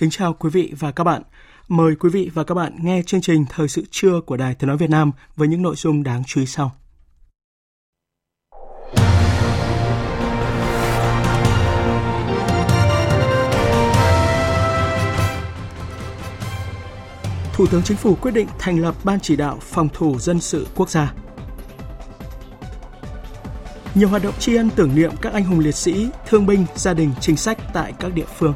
Kính chào quý vị và các bạn. Mời quý vị và các bạn nghe chương trình Thời sự trưa của Đài Tiếng nói Việt Nam với những nội dung đáng chú ý sau. Thủ tướng Chính phủ quyết định thành lập Ban chỉ đạo phòng thủ dân sự quốc gia. Nhiều hoạt động tri ân tưởng niệm các anh hùng liệt sĩ, thương binh, gia đình chính sách tại các địa phương.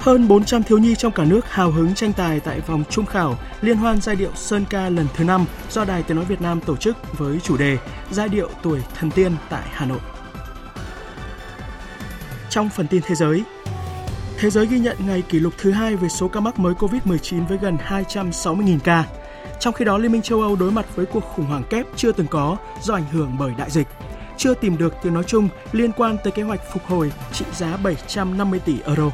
Hơn 400 thiếu nhi trong cả nước hào hứng tranh tài tại vòng chung khảo Liên hoan giai điệu Sơn ca lần thứ 5 do Đài Tiếng nói Việt Nam tổ chức với chủ đề Giai điệu tuổi thần tiên tại Hà Nội. Trong phần tin thế giới ghi nhận ngày kỷ lục thứ 2 về số ca mắc mới COVID-19 với gần 260.000 ca. Trong khi đó, Liên minh châu Âu đối mặt với cuộc khủng hoảng kép chưa từng có do ảnh hưởng bởi đại dịch. Chưa tìm được tiếng nói chung liên quan tới kế hoạch phục hồi trị giá 750 tỷ euro.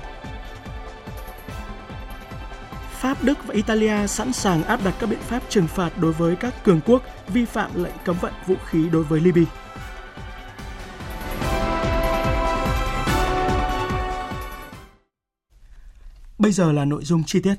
Pháp, Đức và Italia sẵn sàng áp đặt các biện pháp trừng phạt đối với các cường quốc vi phạm lệnh cấm vận vũ khí đối với Libya. Bây giờ là nội dung chi tiết.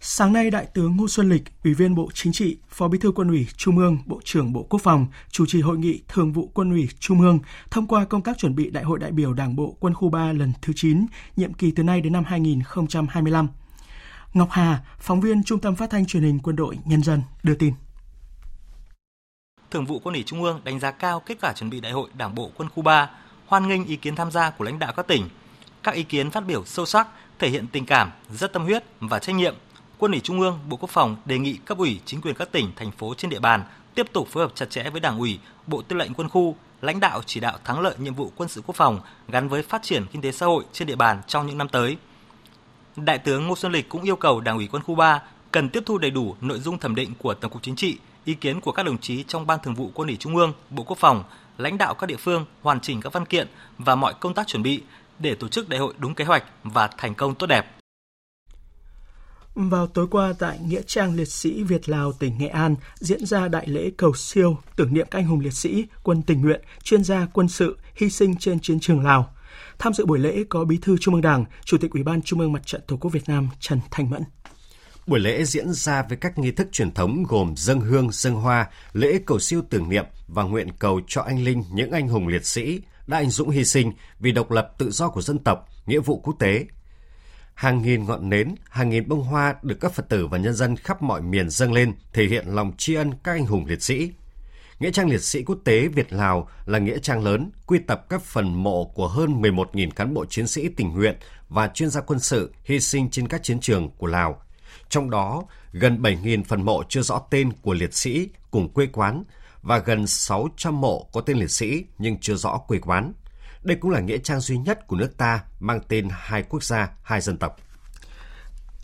Sáng nay, Đại tướng Ngô Xuân Lịch, Ủy viên Bộ Chính trị, Phó Bí thư Quân ủy Trung ương, Bộ trưởng Bộ Quốc phòng, chủ trì hội nghị Thường vụ Quân ủy Trung ương thông qua công tác chuẩn bị Đại hội đại biểu Đảng bộ Quân khu 3 lần thứ 9, nhiệm kỳ từ nay đến năm 2025. Ngọc Hà, phóng viên Trung tâm Phát thanh Truyền hình Quân đội Nhân dân đưa tin. Thường vụ Quân ủy Trung ương đánh giá cao kết quả chuẩn bị Đại hội Đảng bộ Quân khu 3, hoan nghênh ý kiến tham gia của lãnh đạo các tỉnh. Các ý kiến phát biểu sâu sắc, thể hiện tình cảm, rất tâm huyết và trách nhiệm. Quân ủy Trung ương, Bộ Quốc phòng đề nghị cấp ủy, chính quyền các tỉnh, thành phố trên địa bàn tiếp tục phối hợp chặt chẽ với Đảng ủy, Bộ Tư lệnh Quân khu, lãnh đạo chỉ đạo thắng lợi nhiệm vụ quân sự quốc phòng gắn với phát triển kinh tế xã hội trên địa bàn trong những năm tới. Đại tướng Ngô Xuân Lịch cũng yêu cầu Đảng ủy Quân khu 3 cần tiếp thu đầy đủ nội dung thẩm định của Tổng cục Chính trị, ý kiến của các đồng chí trong Ban Thường vụ Quân ủy Trung ương, Bộ Quốc phòng, lãnh đạo các địa phương hoàn chỉnh các văn kiện và mọi công tác chuẩn bị để tổ chức đại hội đúng kế hoạch và thành công tốt đẹp. Vào tối qua tại Nghĩa trang Liệt sĩ Việt Lào, tỉnh Nghệ An diễn ra đại lễ cầu siêu tưởng niệm các anh hùng liệt sĩ, quân tình nguyện, chuyên gia quân sự hy sinh trên chiến trường Lào. Tham dự buổi lễ có Bí thư Trung ương Đảng, Chủ tịch Ủy ban Trung ương Mặt trận Tổ quốc Việt Nam Trần Thành Mẫn. Buổi lễ diễn ra với các nghi thức truyền thống gồm dâng hương, dâng hoa, lễ cầu siêu tưởng niệm và nguyện cầu cho anh linh những anh hùng liệt sĩ đã anh dũng hy sinh vì độc lập tự do của dân tộc, nghĩa vụ quốc tế. Hàng nghìn ngọn nến, hàng nghìn bông hoa được các Phật tử và nhân dân khắp mọi miền dâng lên thể hiện lòng tri ân các anh hùng liệt sĩ. Nghĩa trang liệt sĩ quốc tế Việt Lào là nghĩa trang lớn quy tập các phần mộ của hơn 11.000 cán bộ chiến sĩ tình nguyện và chuyên gia quân sự hy sinh trên các chiến trường của Lào. Trong đó, gần 7.000 phần mộ chưa rõ tên của liệt sĩ cùng quê quán và gần 600 mộ có tên liệt sĩ nhưng chưa rõ quê quán. Đây cũng là nghĩa trang duy nhất của nước ta mang tên hai quốc gia, hai dân tộc.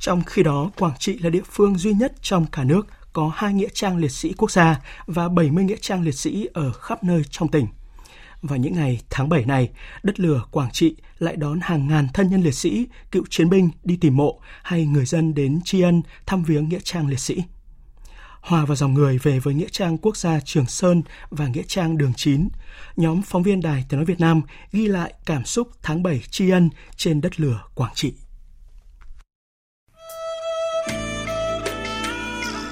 Trong khi đó, Quảng Trị là địa phương duy nhất trong cả nước có 2 nghĩa trang liệt sĩ quốc gia và 70 nghĩa trang liệt sĩ ở khắp nơi trong tỉnh. Và những ngày tháng 7 này, đất lửa Quảng Trị lại đón hàng ngàn thân nhân liệt sĩ, cựu chiến binh đi tìm mộ hay người dân đến tri ân thăm viếng nghĩa trang liệt sĩ. Hòa vào dòng người về với nghĩa trang quốc gia Trường Sơn và nghĩa trang Đường Chín, nhóm phóng viên Đài Tiếng nói Việt Nam ghi lại cảm xúc tháng 7 tri ân trên đất lửa Quảng Trị.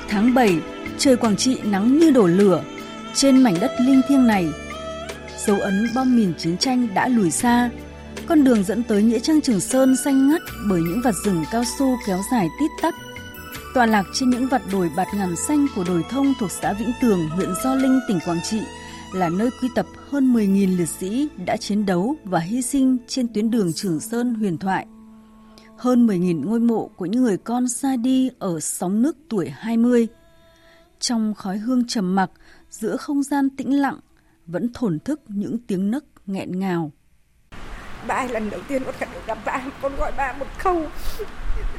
Tháng 7, trời Quảng Trị nắng như đổ lửa, trên mảnh đất linh thiêng này. Dấu ấn bom mìn chiến tranh đã lùi xa, con đường dẫn tới nghĩa trang Trường Sơn xanh ngắt bởi những vạt rừng cao su kéo dài tít tắp, tọa lạc trên những vạt đồi bạt ngàn xanh của đồi thông thuộc xã Vĩnh Tường, huyện Gio Linh, tỉnh Quảng Trị là nơi quy tập hơn 10.000 liệt sĩ đã chiến đấu và hy sinh trên tuyến đường Trường Sơn huyền thoại. Hơn 10.000 ngôi mộ của những người con xa đi ở sóng nước tuổi 20. Trong khói hương trầm mặc, giữa không gian tĩnh lặng, vẫn thổn thức những tiếng nấc nghẹn ngào. Ba lần đầu tiên con gặp ba, con gọi ba một câu.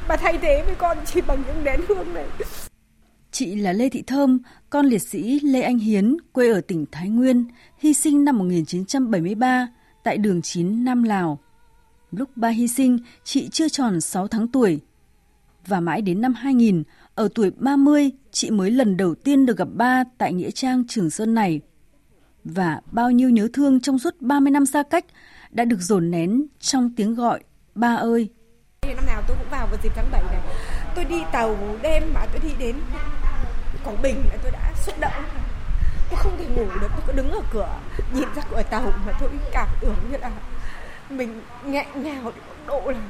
Bà thay thế với con chỉ bằng những nén hương này. Chị là Lê Thị Thơm, con liệt sĩ Lê Anh Hiến, quê ở tỉnh Thái Nguyên, hy sinh năm 1973 tại Đường Chín, Nam Lào. Lúc ba hy sinh, chị chưa tròn 6 tháng tuổi. Và mãi đến năm 2000, ở tuổi 30, chị mới lần đầu tiên được gặp ba tại Nghĩa Trang Trường Sơn này. Và bao nhiêu nhớ thương trong suốt 30 năm xa cách đã được dồn nén trong tiếng gọi ba ơi. Năm nào tôi cũng vào dịp tháng 7 này. Tôi đi tàu đêm mà tôi đi đến Quảng Bình là tôi đã xúc động. Tôi không thể ngủ được, tôi cứ đứng ở cửa, nhìn ra cửa tàu mà tôi cảm tưởng như là mình nghẹn ngào đến độ là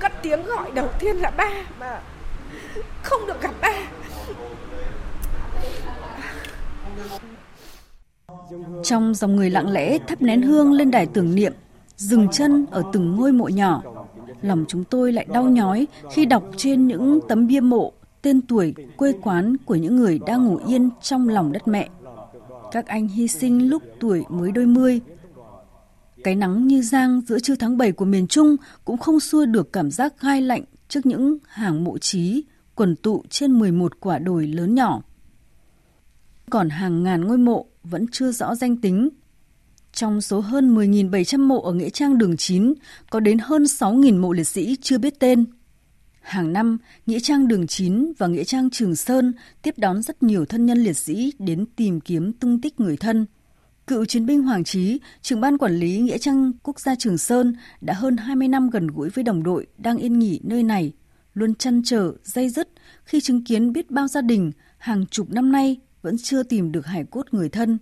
cất tiếng gọi đầu tiên là ba mà không được gặp ba. Trong dòng người lặng lẽ thắp nén hương lên đài tưởng niệm, dừng chân ở từng ngôi mộ nhỏ, lòng chúng tôi lại đau nhói khi đọc trên những tấm bia mộ tên tuổi, quê quán của những người đang ngủ yên trong lòng đất mẹ. Các anh hy sinh lúc tuổi mới đôi mươi. Cái nắng như giang giữa trưa tháng 7 của miền Trung cũng không xua được cảm giác gai lạnh trước những hàng mộ chí quần tụ trên 11 quả đồi lớn nhỏ. Còn hàng ngàn ngôi mộ vẫn chưa rõ danh tính. Trong số hơn 10.700 mộ ở Nghĩa Trang Đường 9, có đến hơn 6.000 mộ liệt sĩ chưa biết tên. Hàng năm, Nghĩa Trang Đường 9 và Nghĩa Trang Trường Sơn tiếp đón rất nhiều thân nhân liệt sĩ đến tìm kiếm tung tích người thân. Cựu chiến binh Hoàng Chí, trưởng ban quản lý Nghĩa Trang Quốc gia Trường Sơn, đã hơn 20 năm gần gũi với đồng đội đang yên nghỉ nơi này, luôn trăn trở, day dứt khi chứng kiến biết bao gia đình hàng chục năm nay vẫn chưa tìm được hài cốt người thân.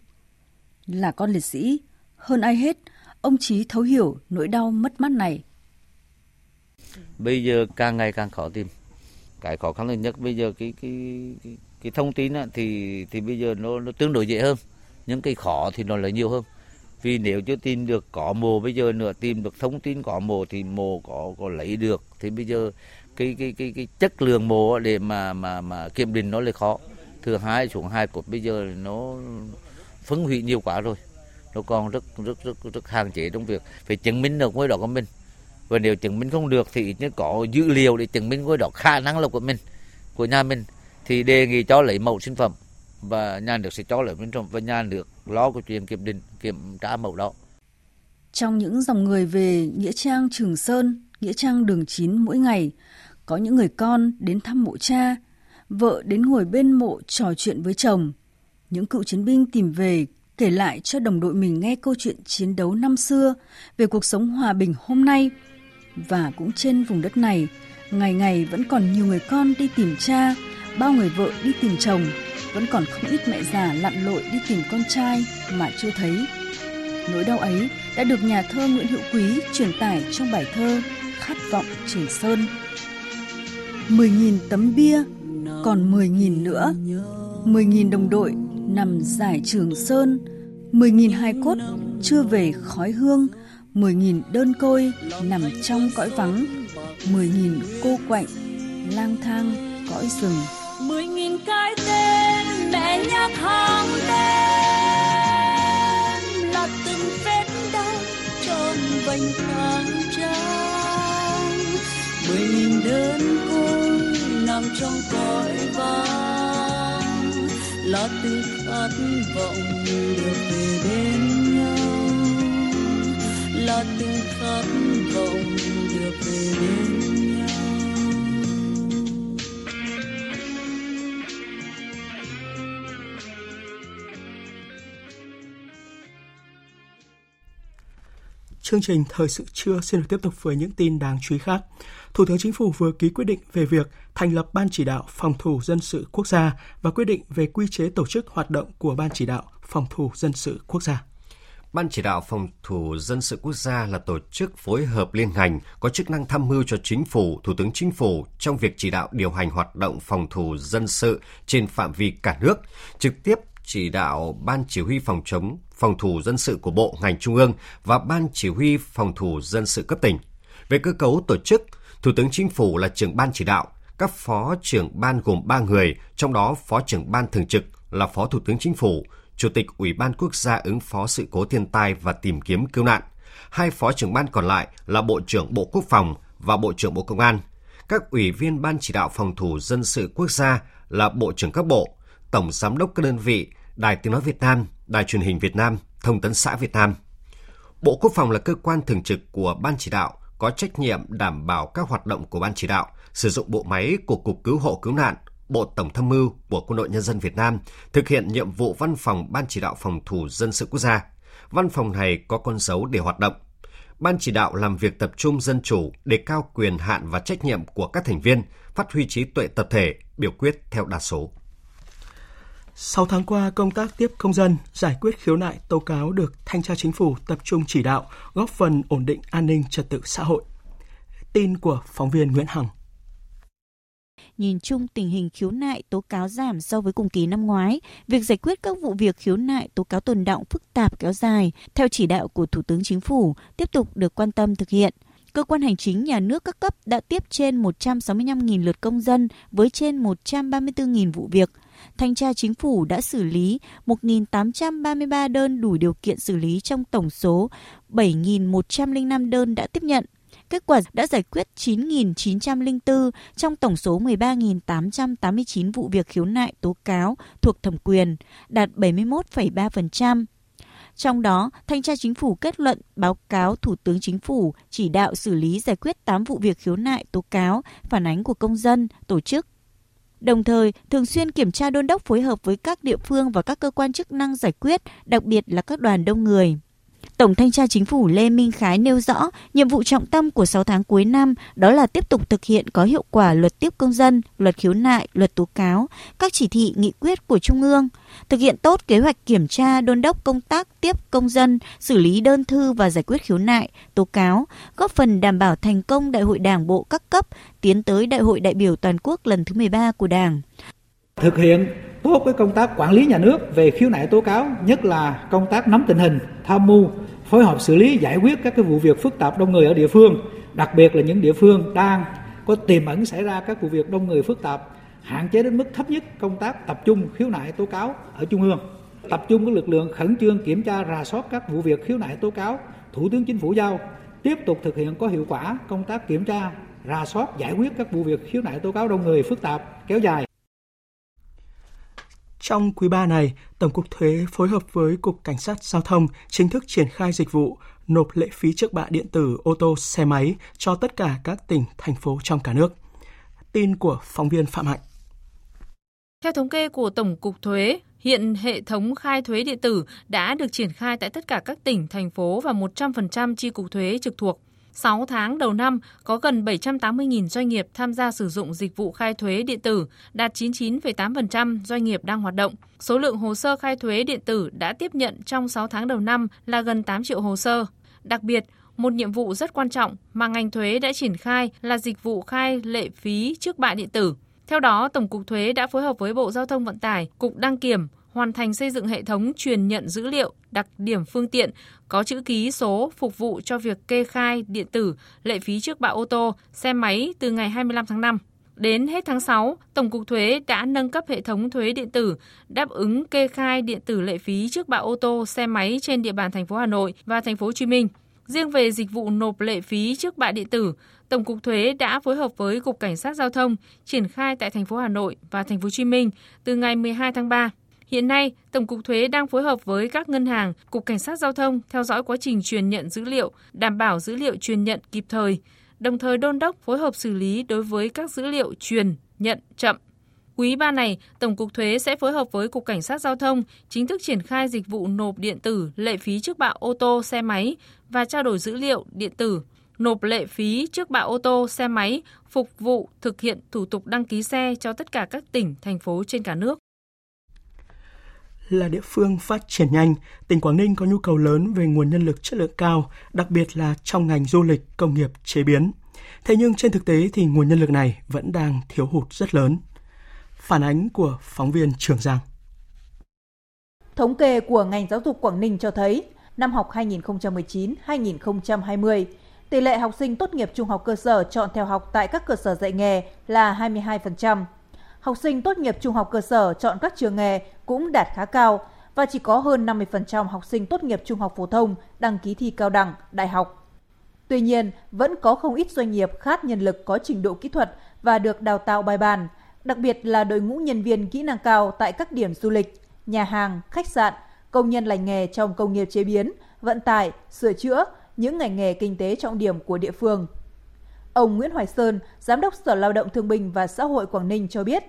Là con liệt sĩ, hơn ai hết, ông Chí thấu hiểu nỗi đau mất mát này. Bây giờ càng ngày càng khó tìm. Cái khó khăn lớn nhất bây giờ cái thông tin á, thì bây giờ nó tương đối dễ hơn. Những cái khó thì nó lại nhiều hơn. Vì nếu chưa tìm được có mồ bây giờ nữa, tìm được thông tin có mồ thì mồ có lấy được. Thì bây giờ cái chất lượng mồ để mà kiểm định nó lại khó. Thứ hai xuống hai cột bây giờ nó phấn hủy nhiều quá rồi. Nó còn rất hạn chế trong việc phải chứng minh được ngôi đó của mình. Và nếu chứng minh không được thì ít nhất có dữ liệu để chứng minh ngôi đó khả năng là của mình, của nhà mình. Thì đề nghị cho lấy mẫu sinh phẩm và nhà nước sẽ cho lấy mẫu sinh phẩm và nhà nước lo cái chuyện kiểm tra mẫu đó. Trong những dòng người về Nghĩa Trang Trường Sơn, Nghĩa Trang Đường 9 mỗi ngày, có những người con đến thăm mộ cha, vợ đến ngồi bên mộ trò chuyện với chồng. Những cựu chiến binh tìm về kể lại cho đồng đội mình nghe câu chuyện chiến đấu năm xưa, về cuộc sống hòa bình hôm nay. Và cũng trên vùng đất này, ngày ngày vẫn còn nhiều người con đi tìm cha, bao người vợ đi tìm chồng, vẫn còn không ít mẹ già lặn lội đi tìm con trai mà chưa thấy. Nỗi đau ấy đã được nhà thơ Nguyễn Hữu Quý truyền tải trong bài thơ Khát vọng Trường Sơn. 10.000 tấm bia, còn 10.000 nữa, 10.000 đồng đội nằm rải Trường Sơn, 10.000 hài cốt chưa về khói hương, 10.000 đơn côi nằm trong cõi vắng, 10.000 cô quạnh lang thang cõi rừng. 10.000 cái tên mẹ nhắc hàng đêm là từng vết đau tròn vành kháng trang, 10.000 đơn côi nằm trong cõi vắng. Là từ khát vọng được về bên nhau, là từ khát vọng được về bên nhau. Chương trình Thời sự trưa xin được tiếp tục với những tin đáng chú ý khác. Thủ tướng Chính phủ vừa ký quyết định về việc thành lập Ban Chỉ đạo Phòng thủ Dân sự Quốc gia và quyết định về quy chế tổ chức hoạt động của Ban Chỉ đạo Phòng thủ Dân sự Quốc gia. Ban Chỉ đạo Phòng thủ Dân sự Quốc gia là tổ chức phối hợp liên ngành có chức năng tham mưu cho Chính phủ, Thủ tướng Chính phủ trong việc chỉ đạo điều hành hoạt động phòng thủ dân sự trên phạm vi cả nước, trực tiếp chỉ đạo Ban Chỉ huy phòng thủ dân sự của Bộ, ngành Trung ương và Ban Chỉ huy phòng thủ dân sự cấp tỉnh. Về cơ cấu tổ chức, Thủ tướng Chính phủ là trưởng ban chỉ đạo, các phó trưởng ban gồm 3 người, trong đó phó trưởng ban thường trực là Phó Thủ tướng Chính phủ, Chủ tịch Ủy ban Quốc gia ứng phó sự cố thiên tai và tìm kiếm cứu nạn. 2 phó trưởng ban còn lại là Bộ trưởng Bộ Quốc phòng và Bộ trưởng Bộ Công an. Các ủy viên Ban Chỉ đạo Phòng thủ Dân sự Quốc gia là Bộ trưởng các bộ, Tổng Giám đốc các đơn vị, Đài Tiếng nói Việt Nam, Đài Truyền hình Việt Nam, Thông tấn xã Việt Nam. Bộ Quốc phòng là cơ quan thường trực của Ban Chỉ đạo, có trách nhiệm đảm bảo các hoạt động của Ban Chỉ đạo, sử dụng bộ máy của Cục Cứu hộ Cứu nạn, Bộ Tổng tham mưu của Quân đội Nhân dân Việt Nam, thực hiện nhiệm vụ Văn phòng Ban Chỉ đạo Phòng thủ Dân sự Quốc gia. Văn phòng này có con dấu để hoạt động. Ban chỉ đạo làm việc tập trung dân chủ, đề cao quyền hạn và trách nhiệm của các thành viên, phát huy trí tuệ tập thể, biểu quyết theo đa số. 6 tháng qua, công tác tiếp công dân, giải quyết khiếu nại, tố cáo được Thanh tra Chính phủ tập trung chỉ đạo, góp phần ổn định an ninh trật tự xã hội. Tin của phóng viên Nguyễn Hằng. Nhìn chung, tình hình khiếu nại tố cáo giảm so với cùng kỳ năm ngoái. Việc giải quyết các vụ việc khiếu nại tố cáo tồn đọng phức tạp kéo dài, theo chỉ đạo của Thủ tướng Chính phủ, tiếp tục được quan tâm thực hiện. Cơ quan hành chính nhà nước các cấp đã tiếp trên 165.000 lượt công dân với trên 134.000 vụ việc. Thanh tra Chính phủ đã xử lý 1.833 đơn đủ điều kiện xử lý trong tổng số 7.105 đơn đã tiếp nhận. Kết quả đã giải quyết 9.904 trong tổng số 13.889 vụ việc khiếu nại tố cáo thuộc thẩm quyền, đạt 71,3%. Trong đó, Thanh tra Chính phủ kết luận báo cáo Thủ tướng Chính phủ chỉ đạo xử lý giải quyết 8 vụ việc khiếu nại tố cáo, phản ánh của công dân, tổ chức. Đồng thời, thường xuyên kiểm tra đôn đốc phối hợp với các địa phương và các cơ quan chức năng giải quyết, đặc biệt là các đoàn đông người. Tổng Thanh tra Chính phủ Lê Minh Khái nêu rõ, nhiệm vụ trọng tâm của 6 tháng cuối năm đó là tiếp tục thực hiện có hiệu quả luật tiếp công dân, luật khiếu nại, luật tố cáo, các chỉ thị nghị quyết của Trung ương, thực hiện tốt kế hoạch kiểm tra, đôn đốc công tác tiếp công dân, xử lý đơn thư và giải quyết khiếu nại, tố cáo, góp phần đảm bảo thành công Đại hội Đảng bộ các cấp, tiến tới Đại hội đại biểu toàn quốc lần thứ 13 của Đảng. Thực hiện tốt với công tác quản lý nhà nước về khiếu nại tố cáo, nhất là công tác nắm tình hình, tham mưu, phối hợp xử lý giải quyết các vụ việc phức tạp đông người ở địa phương, đặc biệt là những địa phương đang có tiềm ẩn xảy ra các vụ việc đông người phức tạp, hạn chế đến mức thấp nhất công tác tập trung khiếu nại tố cáo ở Trung ương. Tập trung các lực lượng khẩn trương kiểm tra rà soát các vụ việc khiếu nại tố cáo, Thủ tướng Chính phủ giao tiếp tục thực hiện có hiệu quả công tác kiểm tra, rà soát giải quyết các vụ việc khiếu nại tố cáo đông người phức tạp kéo dài. Trong quý 3 này, Tổng cục Thuế phối hợp với Cục Cảnh sát Giao thông chính thức triển khai dịch vụ nộp lệ phí trước bạ điện tử ô tô xe máy cho tất cả các tỉnh, thành phố trong cả nước. Tin của phóng viên Phạm Hạnh. Theo thống kê của Tổng cục Thuế, hiện hệ thống khai thuế điện tử đã được triển khai tại tất cả các tỉnh, thành phố và 100% chi cục thuế trực thuộc. 6 tháng đầu năm, có gần 780.000 doanh nghiệp tham gia sử dụng dịch vụ khai thuế điện tử, đạt 99,8% doanh nghiệp đang hoạt động. Số lượng hồ sơ khai thuế điện tử đã tiếp nhận trong 6 tháng đầu năm là gần 8 triệu hồ sơ. Đặc biệt, một nhiệm vụ rất quan trọng mà ngành thuế đã triển khai là dịch vụ khai lệ phí trước bạ điện tử. Theo đó, Tổng cục Thuế đã phối hợp với Bộ Giao thông Vận tải, Cục Đăng kiểm, hoàn thành xây dựng hệ thống truyền nhận dữ liệu, đặc điểm phương tiện, có chữ ký số phục vụ cho việc kê khai điện tử, lệ phí trước bạ ô tô, xe máy từ ngày 25 tháng 5. Đến hết tháng 6, Tổng cục Thuế đã nâng cấp hệ thống thuế điện tử, đáp ứng kê khai điện tử lệ phí trước bạ ô tô, xe máy trên địa bàn thành phố Hà Nội và thành phố Hồ Chí Minh. Riêng về dịch vụ nộp lệ phí trước bạ điện tử, Tổng cục Thuế đã phối hợp với Cục Cảnh sát Giao thông triển khai tại thành phố Hà Nội và thành phố Hồ Chí Minh từ ngày 12 tháng 3. Hiện nay, Tổng cục Thuế đang phối hợp với các ngân hàng, Cục Cảnh sát Giao thông theo dõi quá trình truyền nhận dữ liệu, đảm bảo dữ liệu truyền nhận kịp thời, đồng thời đôn đốc phối hợp xử lý đối với các dữ liệu truyền nhận chậm. Quý 3 này, Tổng cục Thuế sẽ phối hợp với Cục Cảnh sát Giao thông chính thức triển khai dịch vụ nộp điện tử lệ phí trước bạ ô tô, xe máy và trao đổi dữ liệu điện tử, nộp lệ phí trước bạ ô tô, xe máy phục vụ thực hiện thủ tục đăng ký xe cho tất cả các tỉnh, thành phố trên cả nước. Là địa phương phát triển nhanh, tỉnh Quảng Ninh có nhu cầu lớn về nguồn nhân lực chất lượng cao, đặc biệt là trong ngành du lịch, công nghiệp, chế biến. Thế nhưng trên thực tế thì nguồn nhân lực này vẫn đang thiếu hụt rất lớn. Phản ánh của phóng viên Trường Giang. Thống kê của ngành giáo dục Quảng Ninh cho thấy, năm học 2019-2020, tỷ lệ học sinh tốt nghiệp trung học cơ sở chọn theo học tại các cơ sở dạy nghề là 22%. Học sinh tốt nghiệp trung học cơ sở chọn các trường nghề cũng đạt khá cao và chỉ có hơn 50% học sinh tốt nghiệp trung học phổ thông đăng ký thi cao đẳng, đại học. Tuy nhiên, vẫn có không ít doanh nghiệp khát nhân lực có trình độ kỹ thuật và được đào tạo bài bản, đặc biệt là đội ngũ nhân viên kỹ năng cao tại các điểm du lịch, nhà hàng, khách sạn, công nhân lành nghề trong công nghiệp chế biến, vận tải, sửa chữa, những ngành nghề kinh tế trọng điểm của địa phương. Ông Nguyễn Hoài Sơn, Giám đốc Sở Lao động Thương binh và Xã hội Quảng Ninh cho biết.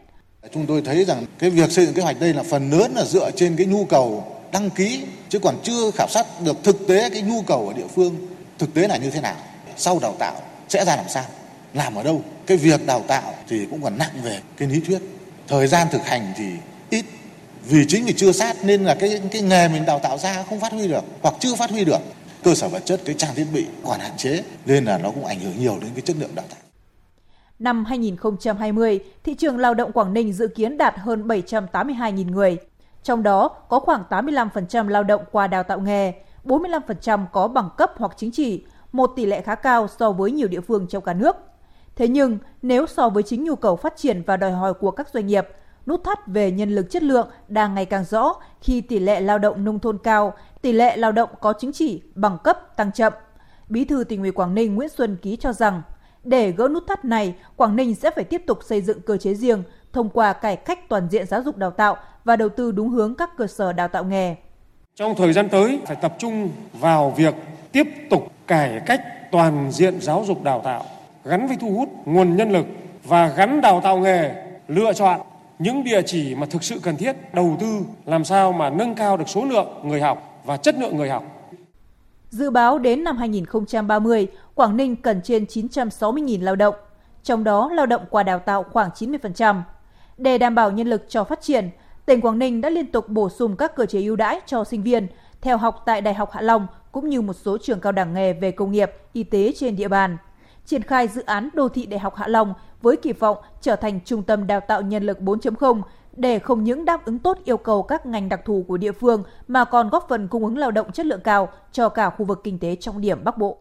Chúng tôi thấy rằng cái việc xây dựng kế hoạch đây là phần lớn là dựa trên cái nhu cầu đăng ký, chứ còn chưa khảo sát được thực tế cái nhu cầu ở địa phương, thực tế là như thế nào, sau đào tạo sẽ ra làm sao, làm ở đâu. Cái việc đào tạo thì cũng còn nặng về cái lý thuyết, thời gian thực hành thì ít. Vì chính vì chưa sát nên là cái nghề mình đào tạo ra không phát huy được hoặc chưa phát huy được. Cơ sở vật chất, cái trang thiết bị còn hạn chế nên là nó cũng ảnh hưởng nhiều đến cái chất lượng đào tạo. Năm 2020, thị trường lao động Quảng Ninh dự kiến đạt hơn 782.000 người. Trong đó có khoảng 85% lao động qua đào tạo nghề, 45% có bằng cấp hoặc chứng chỉ, một tỷ lệ khá cao so với nhiều địa phương trong cả nước. Thế nhưng, nếu so với chính nhu cầu phát triển và đòi hỏi của các doanh nghiệp, nút thắt về nhân lực chất lượng đang ngày càng rõ khi tỷ lệ lao động nông thôn cao, tỷ lệ lao động có chứng chỉ, bằng cấp tăng chậm. Bí thư Tỉnh ủy Quảng Ninh Nguyễn Xuân Ký cho rằng, để gỡ nút thắt này, Quảng Ninh sẽ phải tiếp tục xây dựng cơ chế riêng thông qua cải cách toàn diện giáo dục đào tạo và đầu tư đúng hướng các cơ sở đào tạo nghề. Trong thời gian tới, phải tập trung vào việc tiếp tục cải cách toàn diện giáo dục đào tạo, gắn với thu hút nguồn nhân lực và gắn đào tạo nghề, lựa chọn những địa chỉ mà thực sự cần thiết, đầu tư làm sao mà nâng cao được số lượng người học và chất lượng người học. Dự báo đến năm 2030, Quảng Ninh cần trên 960.000 lao động, trong đó lao động qua đào tạo khoảng 90%. Để đảm bảo nhân lực cho phát triển, tỉnh Quảng Ninh đã liên tục bổ sung các cơ chế ưu đãi cho sinh viên theo học tại Đại học Hạ Long cũng như một số trường cao đẳng nghề về công nghiệp, y tế trên địa bàn. Triển khai dự án đô thị Đại học Hạ Long với kỳ vọng trở thành trung tâm đào tạo nhân lực 4.0 để không những đáp ứng tốt yêu cầu các ngành đặc thù của địa phương mà còn góp phần cung ứng lao động chất lượng cao cho cả khu vực kinh tế trọng điểm Bắc Bộ.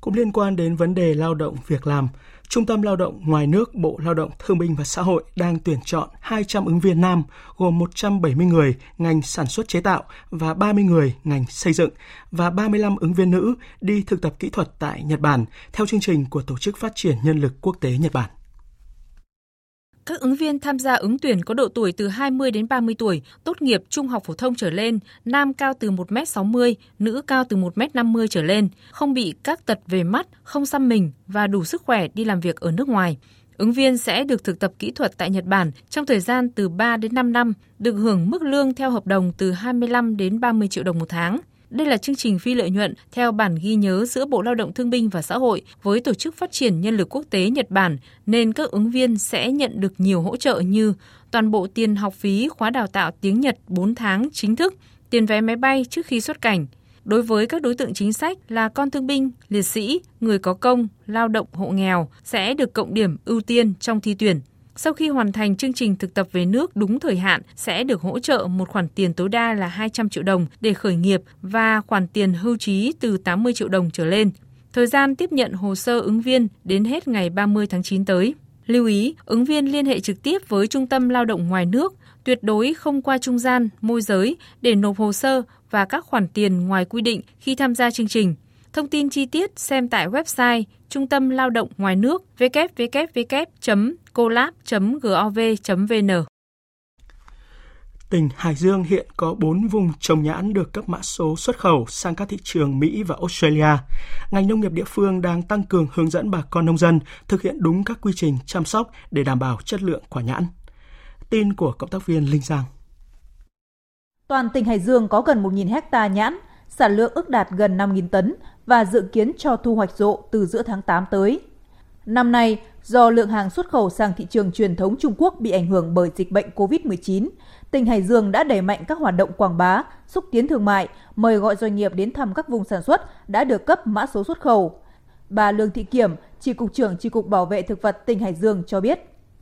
Cũng liên quan đến vấn đề lao động việc làm, Trung tâm Lao động Ngoài nước Bộ Lao động Thương binh và Xã hội đang tuyển chọn 200 ứng viên nam gồm 170 người ngành sản xuất chế tạo và 30 người ngành xây dựng và 35 ứng viên nữ đi thực tập kỹ thuật tại Nhật Bản theo chương trình của Tổ chức Phát triển Nhân lực Quốc tế Nhật Bản. Các ứng viên tham gia ứng tuyển có độ tuổi từ 20 đến 30 tuổi, tốt nghiệp trung học phổ thông trở lên, nam cao từ 1m60, nữ cao từ 1m50 trở lên, không bị các tật về mắt, không xăm mình và đủ sức khỏe đi làm việc ở nước ngoài. Ứng viên sẽ được thực tập kỹ thuật tại Nhật Bản trong thời gian từ 3 đến 5 năm, được hưởng mức lương theo hợp đồng từ 25 đến 30 triệu đồng một tháng. Đây là chương trình phi lợi nhuận theo bản ghi nhớ giữa Bộ Lao động Thương binh và Xã hội với Tổ chức Phát triển Nhân lực Quốc tế Nhật Bản, nên các ứng viên sẽ nhận được nhiều hỗ trợ như toàn bộ tiền học phí khóa đào tạo tiếng Nhật 4 tháng chính thức, tiền vé máy bay trước khi xuất cảnh. Đối với các đối tượng chính sách là con thương binh, liệt sĩ, người có công, lao động hộ nghèo sẽ được cộng điểm ưu tiên trong thi tuyển. Sau khi hoàn thành chương trình thực tập về nước đúng thời hạn, sẽ được hỗ trợ một khoản tiền tối đa là 200 triệu đồng để khởi nghiệp và khoản tiền hưu trí từ 80 triệu đồng trở lên. Thời gian tiếp nhận hồ sơ ứng viên đến hết ngày 30 tháng 9 tới. Lưu ý, ứng viên liên hệ trực tiếp với Trung tâm Lao động Ngoài nước, tuyệt đối không qua trung gian, môi giới để nộp hồ sơ và các khoản tiền ngoài quy định khi tham gia chương trình. Thông tin chi tiết xem tại website Trung tâm Lao động Ngoài nước www.colab.gov.vn. Tỉnh Hải Dương hiện có 4 vùng trồng nhãn được cấp mã số xuất khẩu sang các thị trường Mỹ và Australia. Ngành nông nghiệp địa phương đang tăng cường hướng dẫn bà con nông dân thực hiện đúng các quy trình chăm sóc để đảm bảo chất lượng quả nhãn. Tin của cộng tác viên Linh Giang. Toàn tỉnh Hải Dương có gần 1.000 hectare nhãn, sản lượng ước đạt gần 5.000 tấn và dự kiến cho thu hoạch rộ từ giữa tháng 8 tới. Năm nay, do lượng hàng xuất khẩu sang thị trường truyền thống Trung Quốc bị ảnh hưởng bởi dịch bệnh COVID-19, tỉnh Hải Dương đã đẩy mạnh các hoạt động quảng bá, xúc tiến thương mại, mời gọi doanh nghiệp đến thăm các vùng sản xuất đã được cấp mã số xuất khẩu. Bà Lương Thị Kiểm, Chi cục trưởng Chi cục Bảo vệ Thực vật tỉnh Hải Dương cho biết.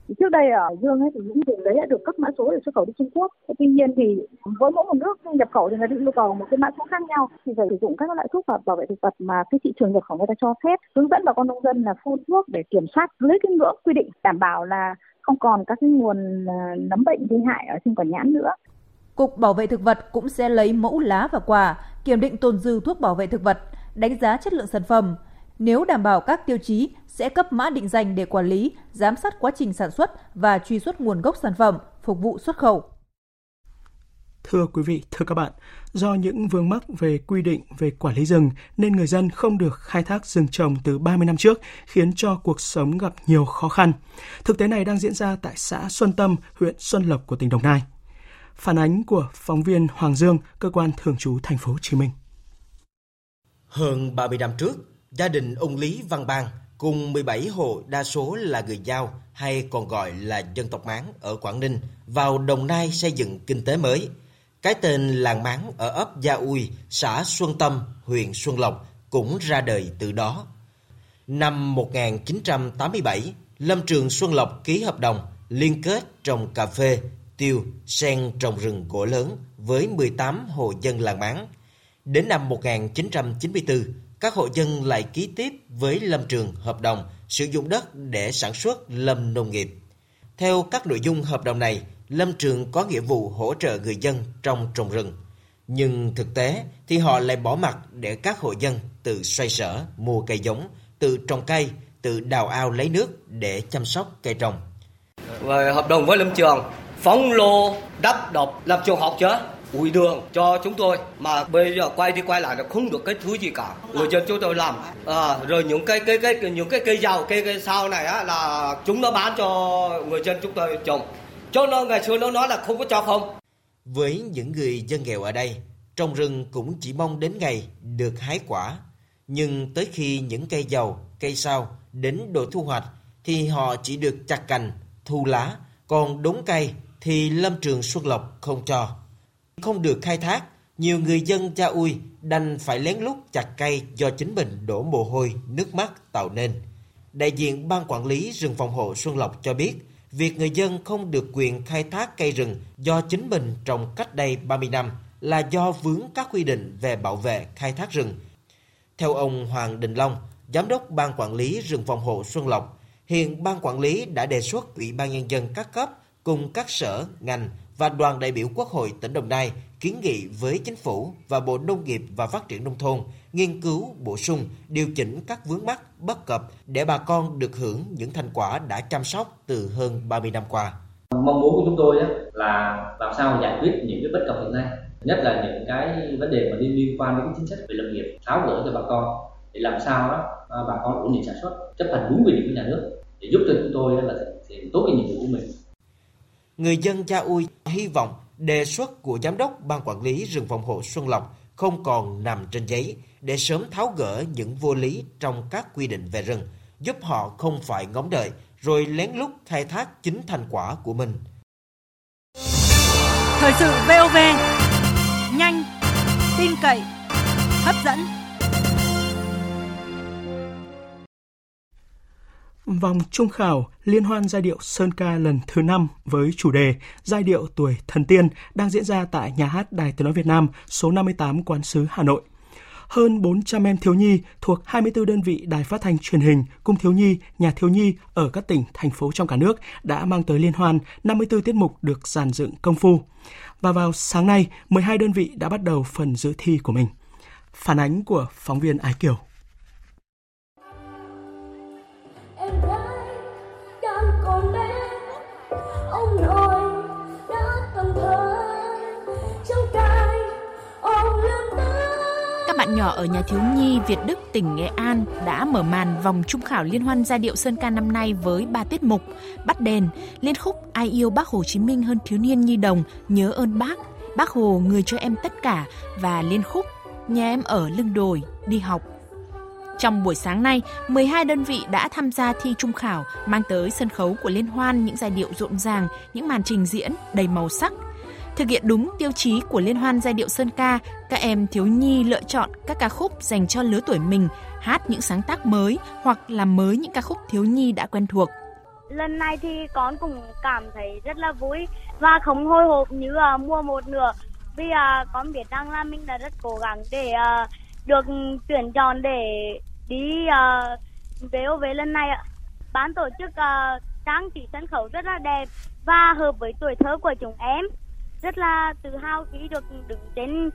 Trước đây ở Dương ấy thì những đường đấy đã được cấp mã số để xuất khẩu đi Trung Quốc. Tuy nhiên thì với mỗi một nước nhập khẩu thì người ta yêu cầu một cái mã số khác nhau, thì phải sử dụng các loại thuốc bảo vệ thực vật mà cái thị trường nhập khẩu người ta cho phép, hướng dẫn bà con nông dân là phun thuốc để kiểm soát lấy cái ngưỡng quy định, đảm bảo là không còn các cái nguồn nấm bệnh gây hại ở trên quả nhãn nữa. Cục Bảo vệ thực vật cũng sẽ lấy mẫu lá và quả, kiểm định tồn dư thuốc bảo vệ thực vật, đánh giá chất lượng sản phẩm. Nếu đảm bảo các tiêu chí, sẽ cấp mã định danh để quản lý, giám sát quá trình sản xuất và truy xuất nguồn gốc sản phẩm, phục vụ xuất khẩu. Thưa quý vị, thưa các bạn, do những vướng mắc về quy định về quản lý rừng nên người dân không được khai thác rừng trồng từ 30 năm trước, khiến cho cuộc sống gặp nhiều khó khăn. Thực tế này đang diễn ra tại xã Xuân Tâm, huyện Xuân Lộc của tỉnh Đồng Nai. Phản ánh của phóng viên Hoàng Dương, cơ quan thường trú Thành phố Hồ Chí Minh. Hơn 30 năm trước, gia đình ông Lý Văn Bang cùng 17 hộ đa số là người Dao hay còn gọi là dân tộc Mán ở Quảng Ninh vào Đồng Nai xây dựng kinh tế mới. Cái tên làng Mán ở ấp Gia Ui, xã Xuân Tâm, huyện Xuân Lộc cũng ra đời từ đó. Năm 1987, Lâm Trường Xuân Lộc ký hợp đồng liên kết trồng cà phê, tiêu, sen trồng rừng gỗ lớn với 18 hộ dân làng Mán. Đến năm 1994, các hộ dân lại ký tiếp với Lâm Trường hợp đồng sử dụng đất để sản xuất lâm nông nghiệp. Theo các nội dung hợp đồng này, Lâm Trường có nghĩa vụ hỗ trợ người dân trong trồng rừng. Nhưng thực tế thì họ lại bỏ mặc để các hộ dân tự xoay sở, mua cây giống, tự trồng cây, tự đào ao lấy nước để chăm sóc cây trồng. Và hợp đồng với Lâm Trường phóng lô, đắp đập, làm trường học chứ, ủi đường cho chúng tôi, mà bây giờ quay đi quay lại là không được cái thứ gì cả. Người dân chúng tôi làm, rồi những cái cây giàu, cây sau này á là chúng nó bán cho người dân chúng tôi trồng. Cho nó ngày xưa nó nói là không có cho không. Với những người dân nghèo ở đây, trồng rừng cũng chỉ mong đến ngày được hái quả. Nhưng tới khi những cây giàu, cây sao đến độ thu hoạch thì họ chỉ được chặt cành, thu lá, còn đống cây thì Lâm Trường Xuân Lộc không cho. Không được khai thác, nhiều người dân Cha Ui đành phải lén lút chặt cây do chính mình đổ mồ hôi, nước mắt tạo nên. Đại diện Ban Quản lý Rừng Phòng hộ Xuân Lộc cho biết, việc người dân không được quyền khai thác cây rừng do chính mình trồng cách đây 30 năm là do vướng các quy định về bảo vệ khai thác rừng. Theo ông Hoàng Đình Long, Giám đốc Ban Quản lý Rừng Phòng hộ Xuân Lộc, hiện Ban Quản lý đã đề xuất Ủy ban Nhân dân các cấp cùng các sở, ngành và đoàn đại biểu Quốc hội tỉnh Đồng Nai kiến nghị với Chính phủ và Bộ Nông nghiệp và Phát triển Nông thôn nghiên cứu, bổ sung, điều chỉnh các vướng mắc, bất cập để bà con được hưởng những thành quả đã chăm sóc từ hơn 30 năm qua. Mong muốn của chúng tôi là làm sao giải quyết những cái bất cập hiện nay, nhất là những cái vấn đề mà liên quan đến chính sách về lâm nghiệp, tháo gỡ cho bà con để làm sao đó bà con ổn định sản xuất, chấp hành đúng quy định của nhà nước để giúp cho chúng tôi là thực hiện tốt cái nhiệm vụ của mình. Người dân Cha Ui hy vọng đề xuất của Giám đốc Ban Quản lý Rừng Phòng hộ Xuân Lộc không còn nằm trên giấy để sớm tháo gỡ những vô lý trong các quy định về rừng, giúp họ không phải ngóng đợi rồi lén lút khai thác chính thành quả của mình. Thời sự VOV, nhanh, tin cậy, hấp dẫn. Vòng trung khảo Liên hoan giai điệu Sơn ca lần thứ 5 với chủ đề Giai điệu tuổi thần tiên đang diễn ra tại Nhà hát Đài Tiếng nói Việt Nam số 58 Quán sứ Hà Nội. Hơn 400 em thiếu nhi thuộc 24 đơn vị đài phát thanh truyền hình, cung thiếu nhi, nhà thiếu nhi ở các tỉnh, thành phố trong cả nước đã mang tới liên hoan 54 tiết mục được dàn dựng công phu. Và vào sáng nay, 12 đơn vị đã bắt đầu phần dự thi của mình. Phản ánh của phóng viên Ái Kiều. Nhỏ ở nhà thiếu nhi Việt Đức tỉnh Nghệ An đã mở màn vòng chung khảo liên hoan giai điệu Sơn ca năm nay với 3 tiết mục: Bắt đèn, Liên khúc Ai yêu Bác Hồ Chí Minh hơn thiếu niên nhi đồng, Nhớ ơn Bác Hồ Người cho em tất cả và Liên khúc Nhà em ở lưng đồi đi học. Trong buổi sáng nay, 12 đơn vị đã tham gia thi chung khảo mang tới sân khấu của liên hoan những giai điệu rộn ràng, những màn trình diễn đầy màu sắc. Thực hiện đúng tiêu chí của liên hoan giai điệu Sơn ca, các em thiếu nhi lựa chọn các ca khúc dành cho lứa tuổi mình, hát những sáng tác mới hoặc làm mới những ca khúc thiếu nhi đã quen thuộc. Lần này thì con cũng cảm thấy rất là vui và không hồi hộp như mùa một nữa. Vì con biết rằng là mình đã rất cố gắng để được tuyển chọn để đi VOV lần này ạ. Ban tổ chức trang trí sân khấu rất là đẹp và hợp với tuổi thơ của chúng em. Rất là tự hào khi được đứng trên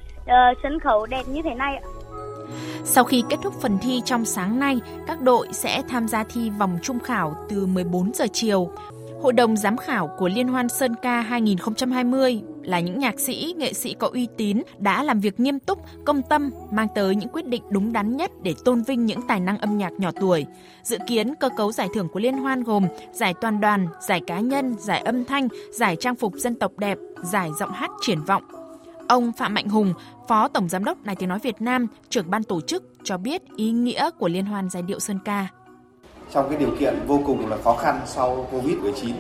sân khấu đẹp như thế này ạ. Sau khi kết thúc phần thi trong sáng nay, các đội sẽ tham gia thi vòng chung khảo từ 14 giờ chiều. Hội đồng giám khảo của Liên hoan Sơn ca 2020 là những nhạc sĩ, nghệ sĩ có uy tín đã làm việc nghiêm túc, công tâm, mang tới những quyết định đúng đắn nhất để tôn vinh những tài năng âm nhạc nhỏ tuổi. Dự kiến cơ cấu giải thưởng của Liên hoan gồm giải toàn đoàn, giải cá nhân, giải âm thanh, giải trang phục dân tộc đẹp, giải giọng hát triển vọng. Ông Phạm Mạnh Hùng, Phó Tổng Giám đốc Đài Tiếng nói Việt Nam, trưởng ban tổ chức cho biết ý nghĩa của Liên hoan giai điệu Sơn ca. Trong cái điều kiện vô cùng là khó khăn sau Covid-19,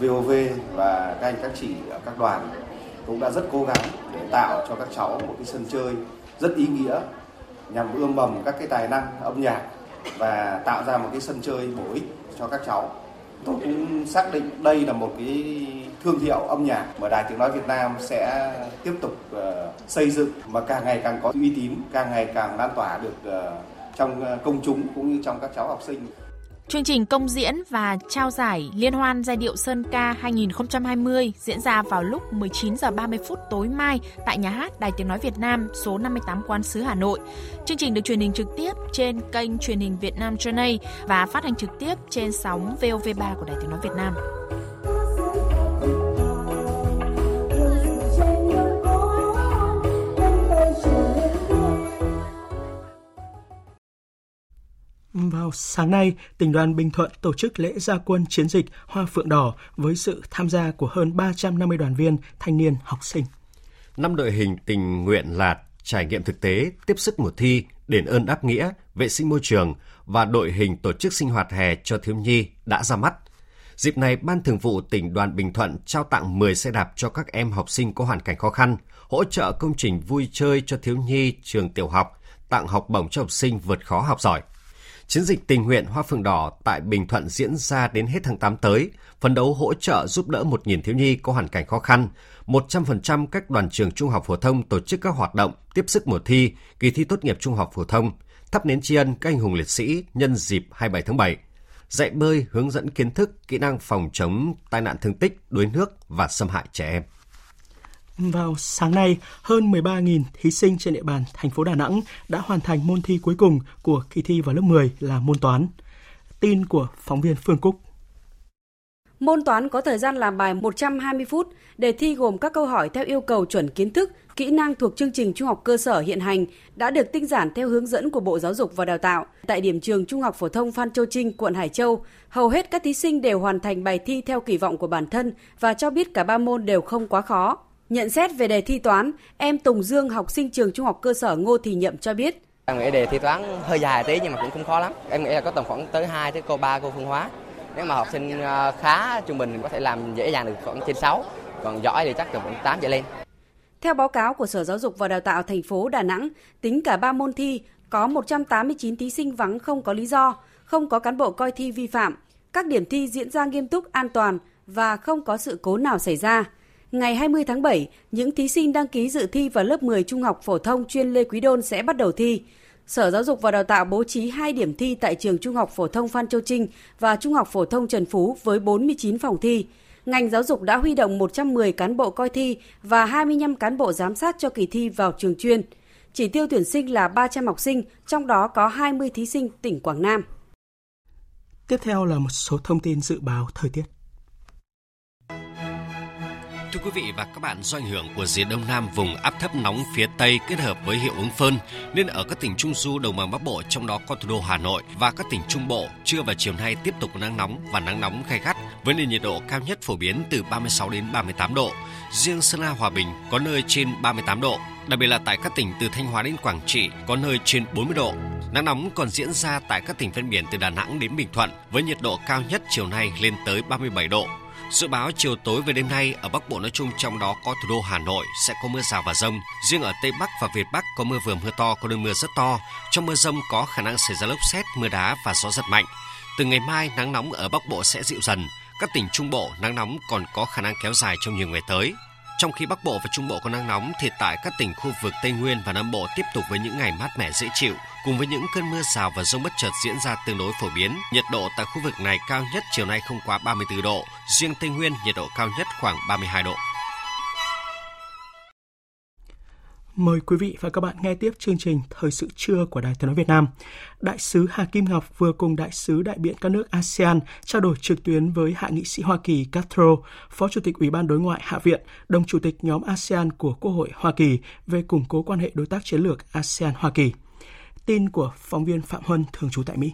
VOV và các anh các chị ở các đoàn cũng đã rất cố gắng để tạo cho các cháu một cái sân chơi rất ý nghĩa nhằm ươm mầm các cái tài năng âm nhạc và tạo ra một cái sân chơi bổ ích cho các cháu. Tôi cũng xác định đây là một cái thương hiệu âm nhạc mà Đài Tiếng nói Việt Nam sẽ tiếp tục xây dựng mà càng ngày càng có uy tín, càng ngày càng lan tỏa được trong công chúng cũng như trong các cháu học sinh. Chương trình công diễn và trao giải Liên hoan giai điệu Sơn ca 2020 diễn ra vào lúc 19h30 tối mai tại nhà hát Đài Tiếng nói Việt Nam số 58 Quán Sứ Hà Nội. Chương trình được truyền hình trực tiếp trên kênh truyền hình Việt Nam Channel và phát hành trực tiếp trên sóng VOV3 của Đài Tiếng nói Việt Nam. Vào sáng nay, tỉnh đoàn Bình Thuận tổ chức lễ ra quân chiến dịch Hoa Phượng Đỏ với sự tham gia của hơn 350 đoàn viên, thanh niên, học sinh. 5 đội hình tình nguyện Lạt trải nghiệm thực tế, tiếp sức mùa thi, đền ơn đáp nghĩa, vệ sinh môi trường và đội hình tổ chức sinh hoạt hè cho thiếu nhi đã ra mắt. Dịp này, Ban Thường vụ tỉnh đoàn Bình Thuận trao tặng 10 xe đạp cho các em học sinh có hoàn cảnh khó khăn, hỗ trợ công trình vui chơi cho thiếu nhi trường tiểu học, tặng học bổng cho học sinh vượt khó học giỏi. Chiến dịch tình nguyện Hoa Phượng Đỏ tại Bình Thuận diễn ra đến hết tháng 8 tới, phấn đấu hỗ trợ giúp đỡ 1.000 thiếu nhi có hoàn cảnh khó khăn. 100% các đoàn trường trung học phổ thông tổ chức các hoạt động tiếp sức mùa thi, kỳ thi tốt nghiệp trung học phổ thông, thắp nến tri ân các anh hùng liệt sĩ nhân dịp 27 tháng 7, dạy bơi, hướng dẫn kiến thức, kỹ năng phòng chống tai nạn thương tích, đuối nước và xâm hại trẻ em. Vào sáng nay, hơn 13.000 thí sinh trên địa bàn thành phố Đà Nẵng đã hoàn thành môn thi cuối cùng của kỳ thi vào lớp 10 là môn toán. Tin của phóng viên Phương Cúc. Môn toán có thời gian làm bài 120 phút. Đề thi gồm các câu hỏi theo yêu cầu chuẩn kiến thức, kỹ năng thuộc chương trình trung học cơ sở hiện hành đã được tinh giản theo hướng dẫn của Bộ Giáo dục và Đào tạo. Tại điểm trường Trung học phổ thông Phan Châu Trinh, quận Hải Châu, hầu hết các thí sinh đều hoàn thành bài thi theo kỳ vọng của bản thân và cho biết cả 3 môn đều không quá khó. Nhận xét về đề thi toán, em Tùng Dương, học sinh trường trung học cơ sở Ngô Thị Nhậm cho biết. Em nghĩ đề thi toán hơi dài tí nhưng mà cũng không khó lắm. Em nghĩ là có tầm khoảng tới 2 tới câu 3 câu phân hóa. Nếu mà học sinh khá trung bình có thể làm dễ dàng được khoảng trên 6, còn giỏi thì chắc tầm khoảng 8 trở lên. Theo báo cáo của Sở Giáo dục và Đào tạo thành phố Đà Nẵng, tính cả 3 môn thi có 189 thí sinh vắng không có lý do, không có cán bộ coi thi vi phạm. Các điểm thi diễn ra nghiêm túc, an toàn và không có sự cố nào xảy ra. Ngày 20 tháng 7, những thí sinh đăng ký dự thi vào lớp 10 trung học phổ thông chuyên Lê Quý Đôn sẽ bắt đầu thi. Sở Giáo dục và Đào tạo bố trí 2 điểm thi tại trường trung học phổ thông Phan Châu Trinh và trung học phổ thông Trần Phú với 49 phòng thi. Ngành giáo dục đã huy động 110 cán bộ coi thi và 25 cán bộ giám sát cho kỳ thi vào trường chuyên. Chỉ tiêu tuyển sinh là 300 học sinh, trong đó có 20 thí sinh tỉnh Quảng Nam. Tiếp theo là một số thông tin dự báo thời tiết. Thưa quý vị và các bạn, do ảnh hưởng của rìa đông nam vùng áp thấp nóng phía Tây kết hợp với hiệu ứng phơn, nên ở các tỉnh Trung Du, Đồng bằng Bắc Bộ, trong đó có thủ đô Hà Nội và các tỉnh Trung Bộ, trưa và chiều nay tiếp tục nắng nóng và nắng nóng gay gắt, với nền nhiệt độ cao nhất phổ biến từ 36 đến 38 độ. Riêng Sơn La, Hòa Bình có nơi trên 38 độ, đặc biệt là tại các tỉnh từ Thanh Hóa đến Quảng Trị có nơi trên 40 độ. Nắng nóng còn diễn ra tại các tỉnh ven biển từ Đà Nẵng đến Bình Thuận, với nhiệt độ cao nhất chiều nay lên tới 37 độ. Dự báo chiều tối và đêm nay ở Bắc Bộ nói chung, trong đó có thủ đô Hà Nội, sẽ có mưa rào và dông. Riêng ở Tây Bắc và Việt Bắc có mưa vừa mưa to, có nơi mưa rất to. Trong mưa dông có khả năng xảy ra lốc sét, mưa đá và gió giật mạnh. Từ ngày mai, nắng nóng ở Bắc Bộ sẽ dịu dần. Các tỉnh Trung Bộ, nắng nóng còn có khả năng kéo dài trong nhiều ngày tới. Trong khi Bắc Bộ và Trung Bộ có nắng nóng thì tại các tỉnh khu vực Tây Nguyên và Nam Bộ tiếp tục với những ngày mát mẻ dễ chịu, cùng với những cơn mưa rào và dông bất chợt diễn ra tương đối phổ biến. Nhiệt độ tại khu vực này cao nhất chiều nay không quá 34 độ, riêng Tây Nguyên nhiệt độ cao nhất khoảng 32 độ. Mời quý vị và các bạn nghe tiếp chương trình Thời sự trưa của Đài Tiếng nói Việt Nam. Đại sứ Hà Kim Ngọc vừa cùng đại sứ đại biện các nước ASEAN trao đổi trực tuyến với Hạ nghị sĩ Hoa Kỳ Castro, Phó Chủ tịch Ủy ban Đối ngoại Hạ viện, đồng Chủ tịch nhóm ASEAN của Quốc hội Hoa Kỳ về củng cố quan hệ đối tác chiến lược ASEAN-Hoa Kỳ. Tin của phóng viên Phạm Huân, thường trú tại Mỹ.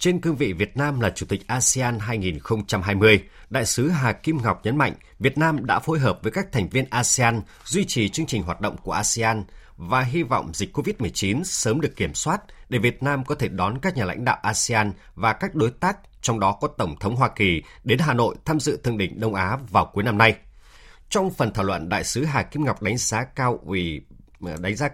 Trên cương vị Việt Nam là Chủ tịch ASEAN 2020, Đại sứ Hà Kim Ngọc nhấn mạnh Việt Nam đã phối hợp với các thành viên ASEAN duy trì chương trình hoạt động của ASEAN và hy vọng dịch COVID-19 sớm được kiểm soát để Việt Nam có thể đón các nhà lãnh đạo ASEAN và các đối tác, trong đó có Tổng thống Hoa Kỳ, đến Hà Nội tham dự Thượng đỉnh Đông Á vào cuối năm nay. Trong phần thảo luận, Đại sứ Hà Kim Ngọc đánh giá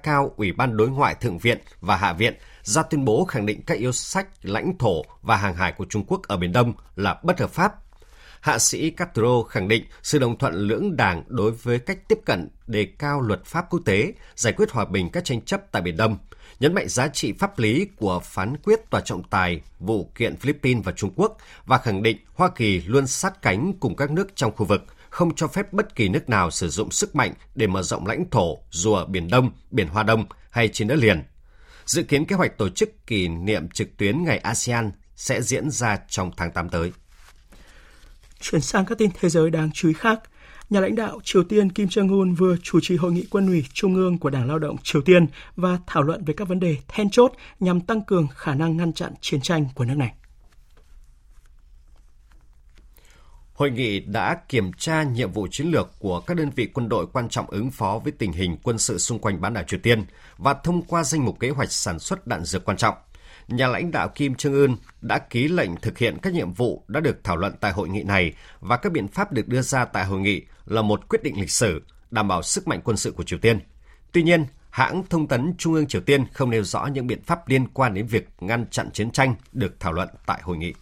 cao Ủy ban Đối ngoại Thượng viện và Hạ viện ra tuyên bố khẳng định các yêu sách lãnh thổ và hàng hải của Trung Quốc ở Biển Đông là bất hợp pháp. Hạ sĩ Castro khẳng định sự đồng thuận lưỡng đảng đối với cách tiếp cận đề cao luật pháp quốc tế, giải quyết hòa bình các tranh chấp tại Biển Đông, nhấn mạnh giá trị pháp lý của phán quyết tòa trọng tài vụ kiện Philippines và Trung Quốc và khẳng định Hoa Kỳ luôn sát cánh cùng các nước trong khu vực, không cho phép bất kỳ nước nào sử dụng sức mạnh để mở rộng lãnh thổ dù ở Biển Đông, Biển Hoa Đông hay trên đất liền. Dự kiến kế hoạch tổ chức kỷ niệm trực tuyến Ngày ASEAN sẽ diễn ra trong tháng 8 tới. Chuyển sang các tin thế giới đáng chú ý khác. Nhà lãnh đạo Triều Tiên Kim Jong-un vừa chủ trì hội nghị Quân ủy Trung ương của Đảng Lao động Triều Tiên và thảo luận về các vấn đề then chốt nhằm tăng cường khả năng ngăn chặn chiến tranh của nước này. Hội nghị đã kiểm tra nhiệm vụ chiến lược của các đơn vị quân đội quan trọng ứng phó với tình hình quân sự xung quanh bán đảo Triều Tiên và thông qua danh mục kế hoạch sản xuất đạn dược quan trọng. Nhà lãnh đạo Kim Jong-un đã ký lệnh thực hiện các nhiệm vụ đã được thảo luận tại hội nghị này và các biện pháp được đưa ra tại hội nghị là một quyết định lịch sử, đảm bảo sức mạnh quân sự của Triều Tiên. Tuy nhiên, hãng thông tấn Trung ương Triều Tiên không nêu rõ những biện pháp liên quan đến việc ngăn chặn chiến tranh được thảo luận tại hội nghị.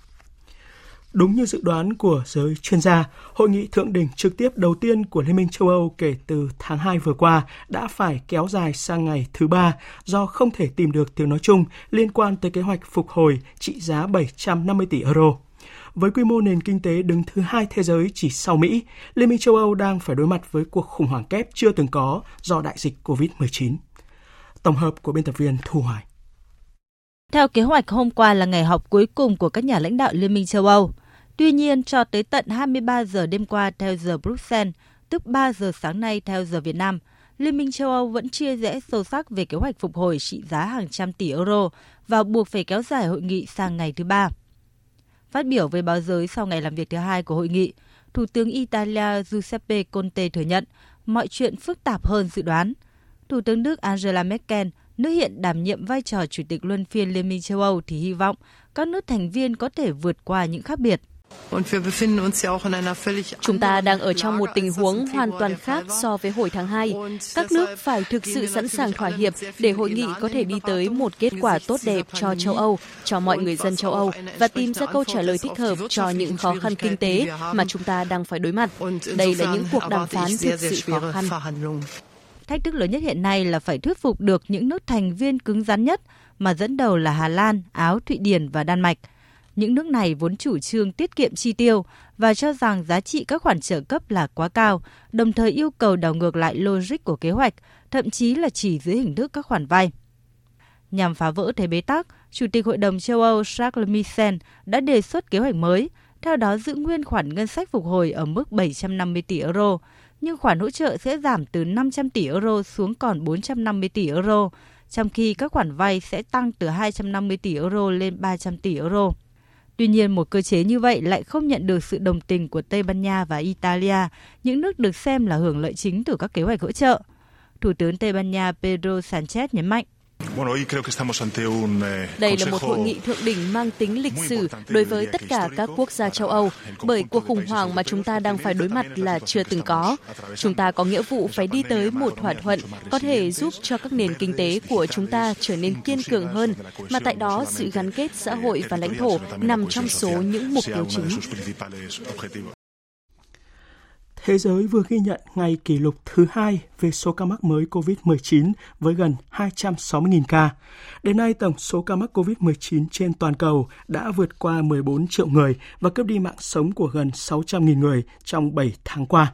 Đúng như dự đoán của giới chuyên gia, hội nghị thượng đỉnh trực tiếp đầu tiên của Liên minh châu Âu kể từ tháng 2 vừa qua đã phải kéo dài sang ngày thứ Ba do không thể tìm được tiếng nói chung liên quan tới kế hoạch phục hồi trị giá 750 tỷ euro. Với quy mô nền kinh tế đứng thứ hai thế giới chỉ sau Mỹ, Liên minh châu Âu đang phải đối mặt với cuộc khủng hoảng kép chưa từng có do đại dịch COVID-19. Tổng hợp của biên tập viên Thu Hoài. Theo kế hoạch, hôm qua là ngày họp cuối cùng của các nhà lãnh đạo Liên minh châu Âu. Tuy nhiên, cho tới tận 23 giờ đêm qua theo giờ Bruxelles, tức 3 giờ sáng nay theo giờ Việt Nam, Liên minh châu Âu vẫn chia rẽ sâu sắc về kế hoạch phục hồi trị giá hàng trăm tỷ euro và buộc phải kéo dài hội nghị sang ngày thứ Ba. Phát biểu với báo giới sau ngày làm việc thứ Hai của hội nghị, Thủ tướng Italia Giuseppe Conte thừa nhận mọi chuyện phức tạp hơn dự đoán. Thủ tướng Đức Angela Merkel, nước hiện đảm nhiệm vai trò chủ tịch luân phiên Liên minh châu Âu, thì hy vọng các nước thành viên có thể vượt qua những khác biệt. Chúng ta đang ở trong một tình huống hoàn toàn khác so với hồi tháng 2. Các nước phải thực sự sẵn sàng thỏa hiệp để hội nghị có thể đi tới một kết quả tốt đẹp cho châu Âu, cho mọi người dân châu Âu và tìm ra câu trả lời thích hợp cho những khó khăn kinh tế mà chúng ta đang phải đối mặt. Đây là những cuộc đàm phán thực sự khó khăn. Thách thức lớn nhất hiện nay là phải thuyết phục được những nước thành viên cứng rắn nhất mà dẫn đầu là Hà Lan, Áo, Thụy Điển và Đan Mạch. Những nước này vốn chủ trương tiết kiệm chi tiêu và cho rằng giá trị các khoản trợ cấp là quá cao, đồng thời yêu cầu đảo ngược lại logic của kế hoạch, thậm chí là chỉ dưới hình thức các khoản vay. Nhằm phá vỡ thế bế tắc, Chủ tịch Hội đồng châu Âu Charles Michel đã đề xuất kế hoạch mới, theo đó giữ nguyên khoản ngân sách phục hồi ở mức 750 tỷ euro, nhưng khoản hỗ trợ sẽ giảm từ 500 tỷ euro xuống còn 450 tỷ euro, trong khi các khoản vay sẽ tăng từ 250 tỷ euro lên 300 tỷ euro. Tuy nhiên, một cơ chế như vậy lại không nhận được sự đồng tình của Tây Ban Nha và Italia, những nước được xem là hưởng lợi chính từ các kế hoạch hỗ trợ. Thủ tướng Tây Ban Nha Pedro Sanchez nhấn mạnh: Đây là một hội nghị thượng đỉnh mang tính lịch sử đối với tất cả các quốc gia châu Âu, bởi cuộc khủng hoảng mà chúng ta đang phải đối mặt là chưa từng có. Chúng ta có nghĩa vụ phải đi tới một thỏa thuận có thể giúp cho các nền kinh tế của chúng ta trở nên kiên cường hơn, mà tại đó sự gắn kết xã hội và lãnh thổ nằm trong số những mục tiêu chính. Thế giới vừa ghi nhận ngày kỷ lục thứ 2 về số ca mắc mới COVID-19 với gần 260.000 ca. Đến nay, tổng số ca mắc COVID-19 trên toàn cầu đã vượt qua 14 triệu người và cướp đi mạng sống của gần 600.000 người trong 7 tháng qua.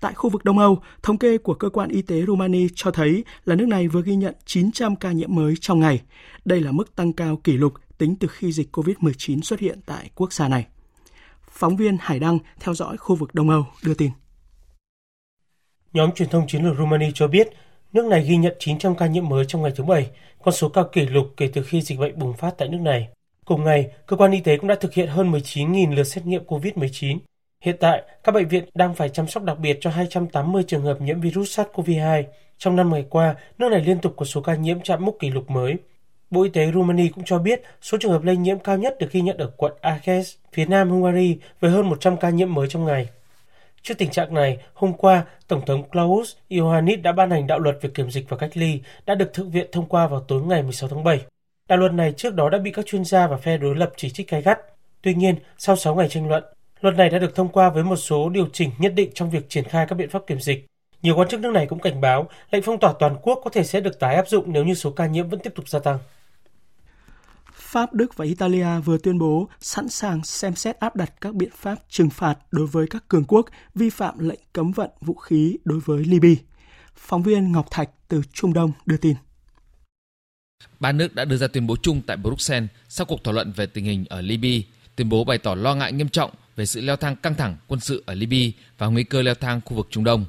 Tại khu vực Đông Âu, thống kê của cơ quan y tế Romania cho thấy là nước này vừa ghi nhận 900 ca nhiễm mới trong ngày. Đây là mức tăng cao kỷ lục tính từ khi dịch COVID-19 xuất hiện tại quốc gia này. Phóng viên Hải Đăng theo dõi khu vực Đông Âu đưa tin. Nhóm truyền thông chiến lược Romania cho biết, nước này ghi nhận 900 ca nhiễm mới trong ngày thứ Bảy, con số cao kỷ lục kể từ khi dịch bệnh bùng phát tại nước này. Cùng ngày, cơ quan y tế cũng đã thực hiện hơn 19.000 lượt xét nghiệm COVID-19. Hiện tại, các bệnh viện đang phải chăm sóc đặc biệt cho 280 trường hợp nhiễm virus SARS-CoV-2. Trong 5 ngày qua, nước này liên tục có số ca nhiễm chạm mốc kỷ lục mới. Bộ Y tế Romania cũng cho biết số trường hợp lây nhiễm cao nhất được ghi nhận ở quận Arges, phía nam Hungary, với hơn 100 ca nhiễm mới trong ngày. Trước tình trạng này, hôm qua, Tổng thống Klaus Iohannis đã ban hành đạo luật về kiểm dịch và cách ly, đã được Thượng viện thông qua vào tối ngày 16 tháng 7. Đạo luật này trước đó đã bị các chuyên gia và phe đối lập chỉ trích gay gắt. Tuy nhiên, sau 6 ngày tranh luận, luật này đã được thông qua với một số điều chỉnh nhất định trong việc triển khai các biện pháp kiểm dịch. Nhiều quan chức nước này cũng cảnh báo lệnh phong tỏa toàn quốc có thể sẽ được tái áp dụng nếu như số ca nhiễm vẫn tiếp tục gia tăng. Pháp, Đức và Italia vừa tuyên bố sẵn sàng xem xét áp đặt các biện pháp trừng phạt đối với các cường quốc vi phạm lệnh cấm vận vũ khí đối với Libya. Phóng viên Ngọc Thạch từ Trung Đông đưa tin. Ba nước đã đưa ra tuyên bố chung tại Bruxelles sau cuộc thảo luận về tình hình ở Libya, tuyên bố bày tỏ lo ngại nghiêm trọng về sự leo thang căng thẳng quân sự ở Libya và nguy cơ leo thang khu vực Trung Đông.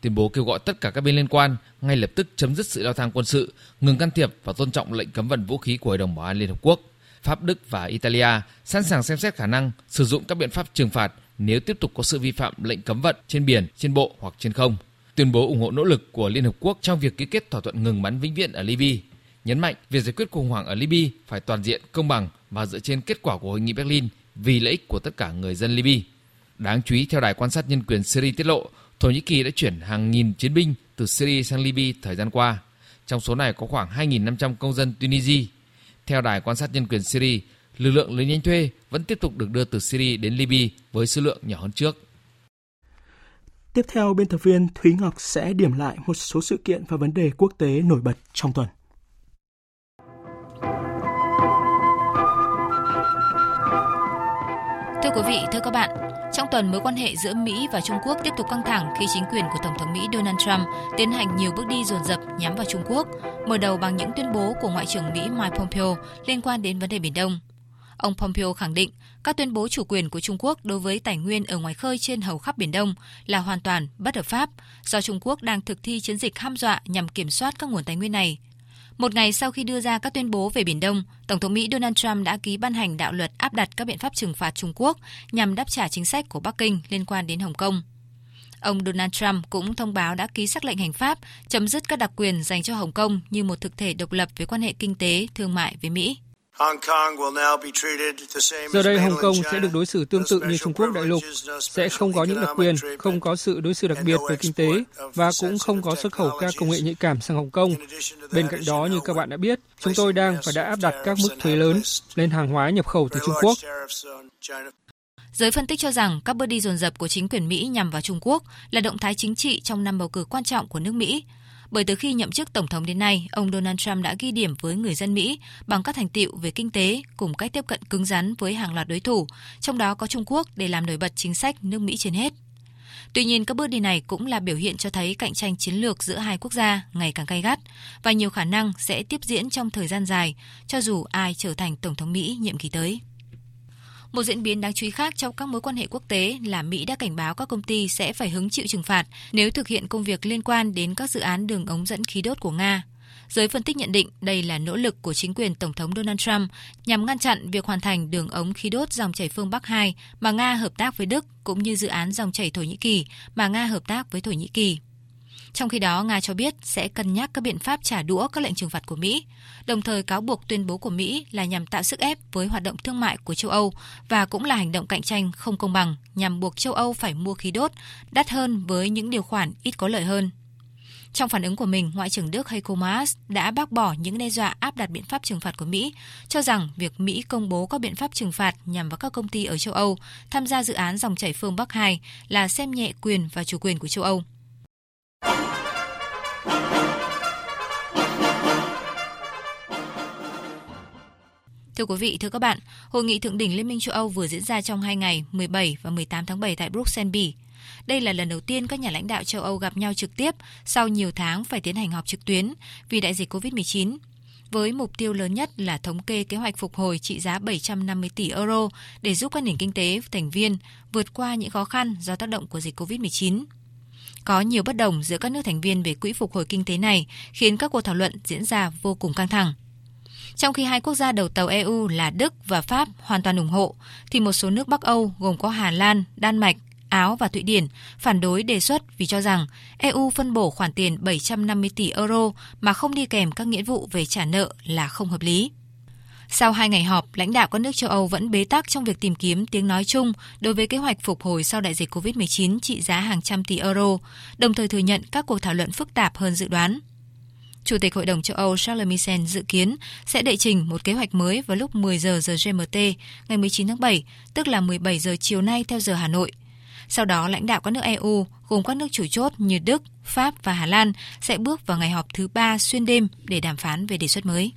Tuyên bố kêu gọi tất cả các bên liên quan ngay lập tức chấm dứt sự leo thang quân sự, ngừng can thiệp và tôn trọng lệnh cấm vận vũ khí của Hội đồng Bảo an Liên Hợp Quốc. Pháp, Đức và Italia sẵn sàng xem xét khả năng sử dụng các biện pháp trừng phạt nếu tiếp tục có sự vi phạm lệnh cấm vận trên biển, trên bộ hoặc trên không. Tuyên bố ủng hộ nỗ lực của Liên Hợp Quốc trong việc ký kết thỏa thuận ngừng bắn vĩnh viễn ở Libya, nhấn mạnh việc giải quyết khủng hoảng ở Libya phải toàn diện, công bằng và dựa trên kết quả của hội nghị Berlin vì lợi ích của tất cả người dân Libya. Đáng chú ý, theo Đài quan sát nhân quyền Syria tiết lộ, Thổ Nhĩ Kỳ đã chuyển hàng nghìn chiến binh từ Syria sang Libya thời gian qua. Trong số này có khoảng 2.500 công dân Tunisia. Theo Đài quan sát nhân quyền Syria, lực lượng lính đánh thuê vẫn tiếp tục được đưa từ Syria đến Libya với số lượng nhỏ hơn trước. Tiếp theo, biên tập viên Thúy Ngọc sẽ điểm lại một số sự kiện và vấn đề quốc tế nổi bật trong tuần. Thưa quý vị, thưa các bạn, trong tuần mối quan hệ giữa Mỹ và Trung Quốc tiếp tục căng thẳng khi chính quyền của Tổng thống Mỹ Donald Trump tiến hành nhiều bước đi dồn dập nhắm vào Trung Quốc, mở đầu bằng những tuyên bố của Ngoại trưởng Mỹ Mike Pompeo liên quan đến vấn đề Biển Đông. Ông Pompeo khẳng định các tuyên bố chủ quyền của Trung Quốc đối với tài nguyên ở ngoài khơi trên hầu khắp Biển Đông là hoàn toàn bất hợp pháp do Trung Quốc đang thực thi chiến dịch hăm dọa nhằm kiểm soát các nguồn tài nguyên này. Một ngày sau khi đưa ra các tuyên bố về Biển Đông, Tổng thống Mỹ Donald Trump đã ký ban hành đạo luật áp đặt các biện pháp trừng phạt Trung Quốc nhằm đáp trả chính sách của Bắc Kinh liên quan đến Hồng Kông. Ông Donald Trump cũng thông báo đã ký sắc lệnh hành pháp chấm dứt các đặc quyền dành cho Hồng Kông như một thực thể độc lập với quan hệ kinh tế, thương mại với Mỹ. Giờ đây Hồng Kông sẽ được đối xử tương tự như Trung Quốc đại lục, sẽ không có những đặc quyền, không có sự đối xử đặc biệt về kinh tế và cũng không có xuất khẩu các công nghệ nhạy cảm sang Hồng Kông. Bên cạnh đó, như các bạn đã biết, chúng tôi đang và đã áp đặt các mức thuế lớn lên hàng hóa nhập khẩu từ Trung Quốc. Giới phân tích cho rằng các bước đi dồn dập của chính quyền Mỹ nhằm vào Trung Quốc là động thái chính trị trong năm bầu cử quan trọng của nước Mỹ. Bởi từ khi nhậm chức Tổng thống đến nay, ông Donald Trump đã ghi điểm với người dân Mỹ bằng các thành tựu về kinh tế cùng cách tiếp cận cứng rắn với hàng loạt đối thủ, trong đó có Trung Quốc để làm nổi bật chính sách nước Mỹ trên hết. Tuy nhiên, các bước đi này cũng là biểu hiện cho thấy cạnh tranh chiến lược giữa hai quốc gia ngày càng gay gắt và nhiều khả năng sẽ tiếp diễn trong thời gian dài, cho dù ai trở thành Tổng thống Mỹ nhiệm kỳ tới. Một diễn biến đáng chú ý khác trong các mối quan hệ quốc tế là Mỹ đã cảnh báo các công ty sẽ phải hứng chịu trừng phạt nếu thực hiện công việc liên quan đến các dự án đường ống dẫn khí đốt của Nga. Giới phân tích nhận định đây là nỗ lực của chính quyền Tổng thống Donald Trump nhằm ngăn chặn việc hoàn thành đường ống khí đốt dòng chảy phương Bắc 2 mà Nga hợp tác với Đức, cũng như dự án dòng chảy Thổ Nhĩ Kỳ mà Nga hợp tác với Thổ Nhĩ Kỳ. Trong khi đó, Nga cho biết sẽ cân nhắc các biện pháp trả đũa các lệnh trừng phạt của Mỹ, đồng thời cáo buộc tuyên bố của Mỹ là nhằm tạo sức ép với hoạt động thương mại của châu Âu và cũng là hành động cạnh tranh không công bằng nhằm buộc châu Âu phải mua khí đốt đắt hơn với những điều khoản ít có lợi hơn. Trong phản ứng của mình, Ngoại trưởng Đức Heiko Maas đã bác bỏ những đe dọa áp đặt biện pháp trừng phạt của Mỹ, cho rằng việc Mỹ công bố các biện pháp trừng phạt nhằm vào các công ty ở châu Âu tham gia dự án dòng chảy phương Bắc 2 là xem nhẹ quyền và chủ quyền của châu Âu. Thưa quý vị, thưa các bạn, Hội nghị Thượng đỉnh Liên minh châu Âu vừa diễn ra trong 2 ngày 17 và 18 tháng 7 tại Bruxelles, Bỉ. Đây là lần đầu tiên các nhà lãnh đạo châu Âu gặp nhau trực tiếp sau nhiều tháng phải tiến hành họp trực tuyến vì đại dịch COVID-19, với mục tiêu lớn nhất là thống kê kế hoạch phục hồi trị giá 750 tỷ euro để giúp các nền kinh tế thành viên vượt qua những khó khăn do tác động của dịch COVID-19. Có nhiều bất đồng giữa các nước thành viên về quỹ phục hồi kinh tế này khiến các cuộc thảo luận diễn ra vô cùng căng thẳng. Trong khi hai quốc gia đầu tàu EU là Đức và Pháp hoàn toàn ủng hộ, thì một số nước Bắc Âu gồm có Hà Lan, Đan Mạch, Áo và Thụy Điển phản đối đề xuất vì cho rằng EU phân bổ khoản tiền 750 tỷ euro mà không đi kèm các nghĩa vụ về trả nợ là không hợp lý. Sau 2 ngày họp, lãnh đạo các nước châu Âu vẫn bế tắc trong việc tìm kiếm tiếng nói chung đối với kế hoạch phục hồi sau đại dịch COVID-19 trị giá hàng trăm tỷ euro, đồng thời thừa nhận các cuộc thảo luận phức tạp hơn dự đoán. Chủ tịch Hội đồng châu Âu Charles Michel dự kiến sẽ đệ trình một kế hoạch mới vào lúc 10 giờ giờ GMT ngày 19 tháng 7, tức là 17 giờ chiều nay theo giờ Hà Nội. Sau đó, lãnh đạo các nước EU gồm các nước chủ chốt như Đức, Pháp và Hà Lan sẽ bước vào ngày họp thứ 3 xuyên đêm để đàm phán về đề xuất mới.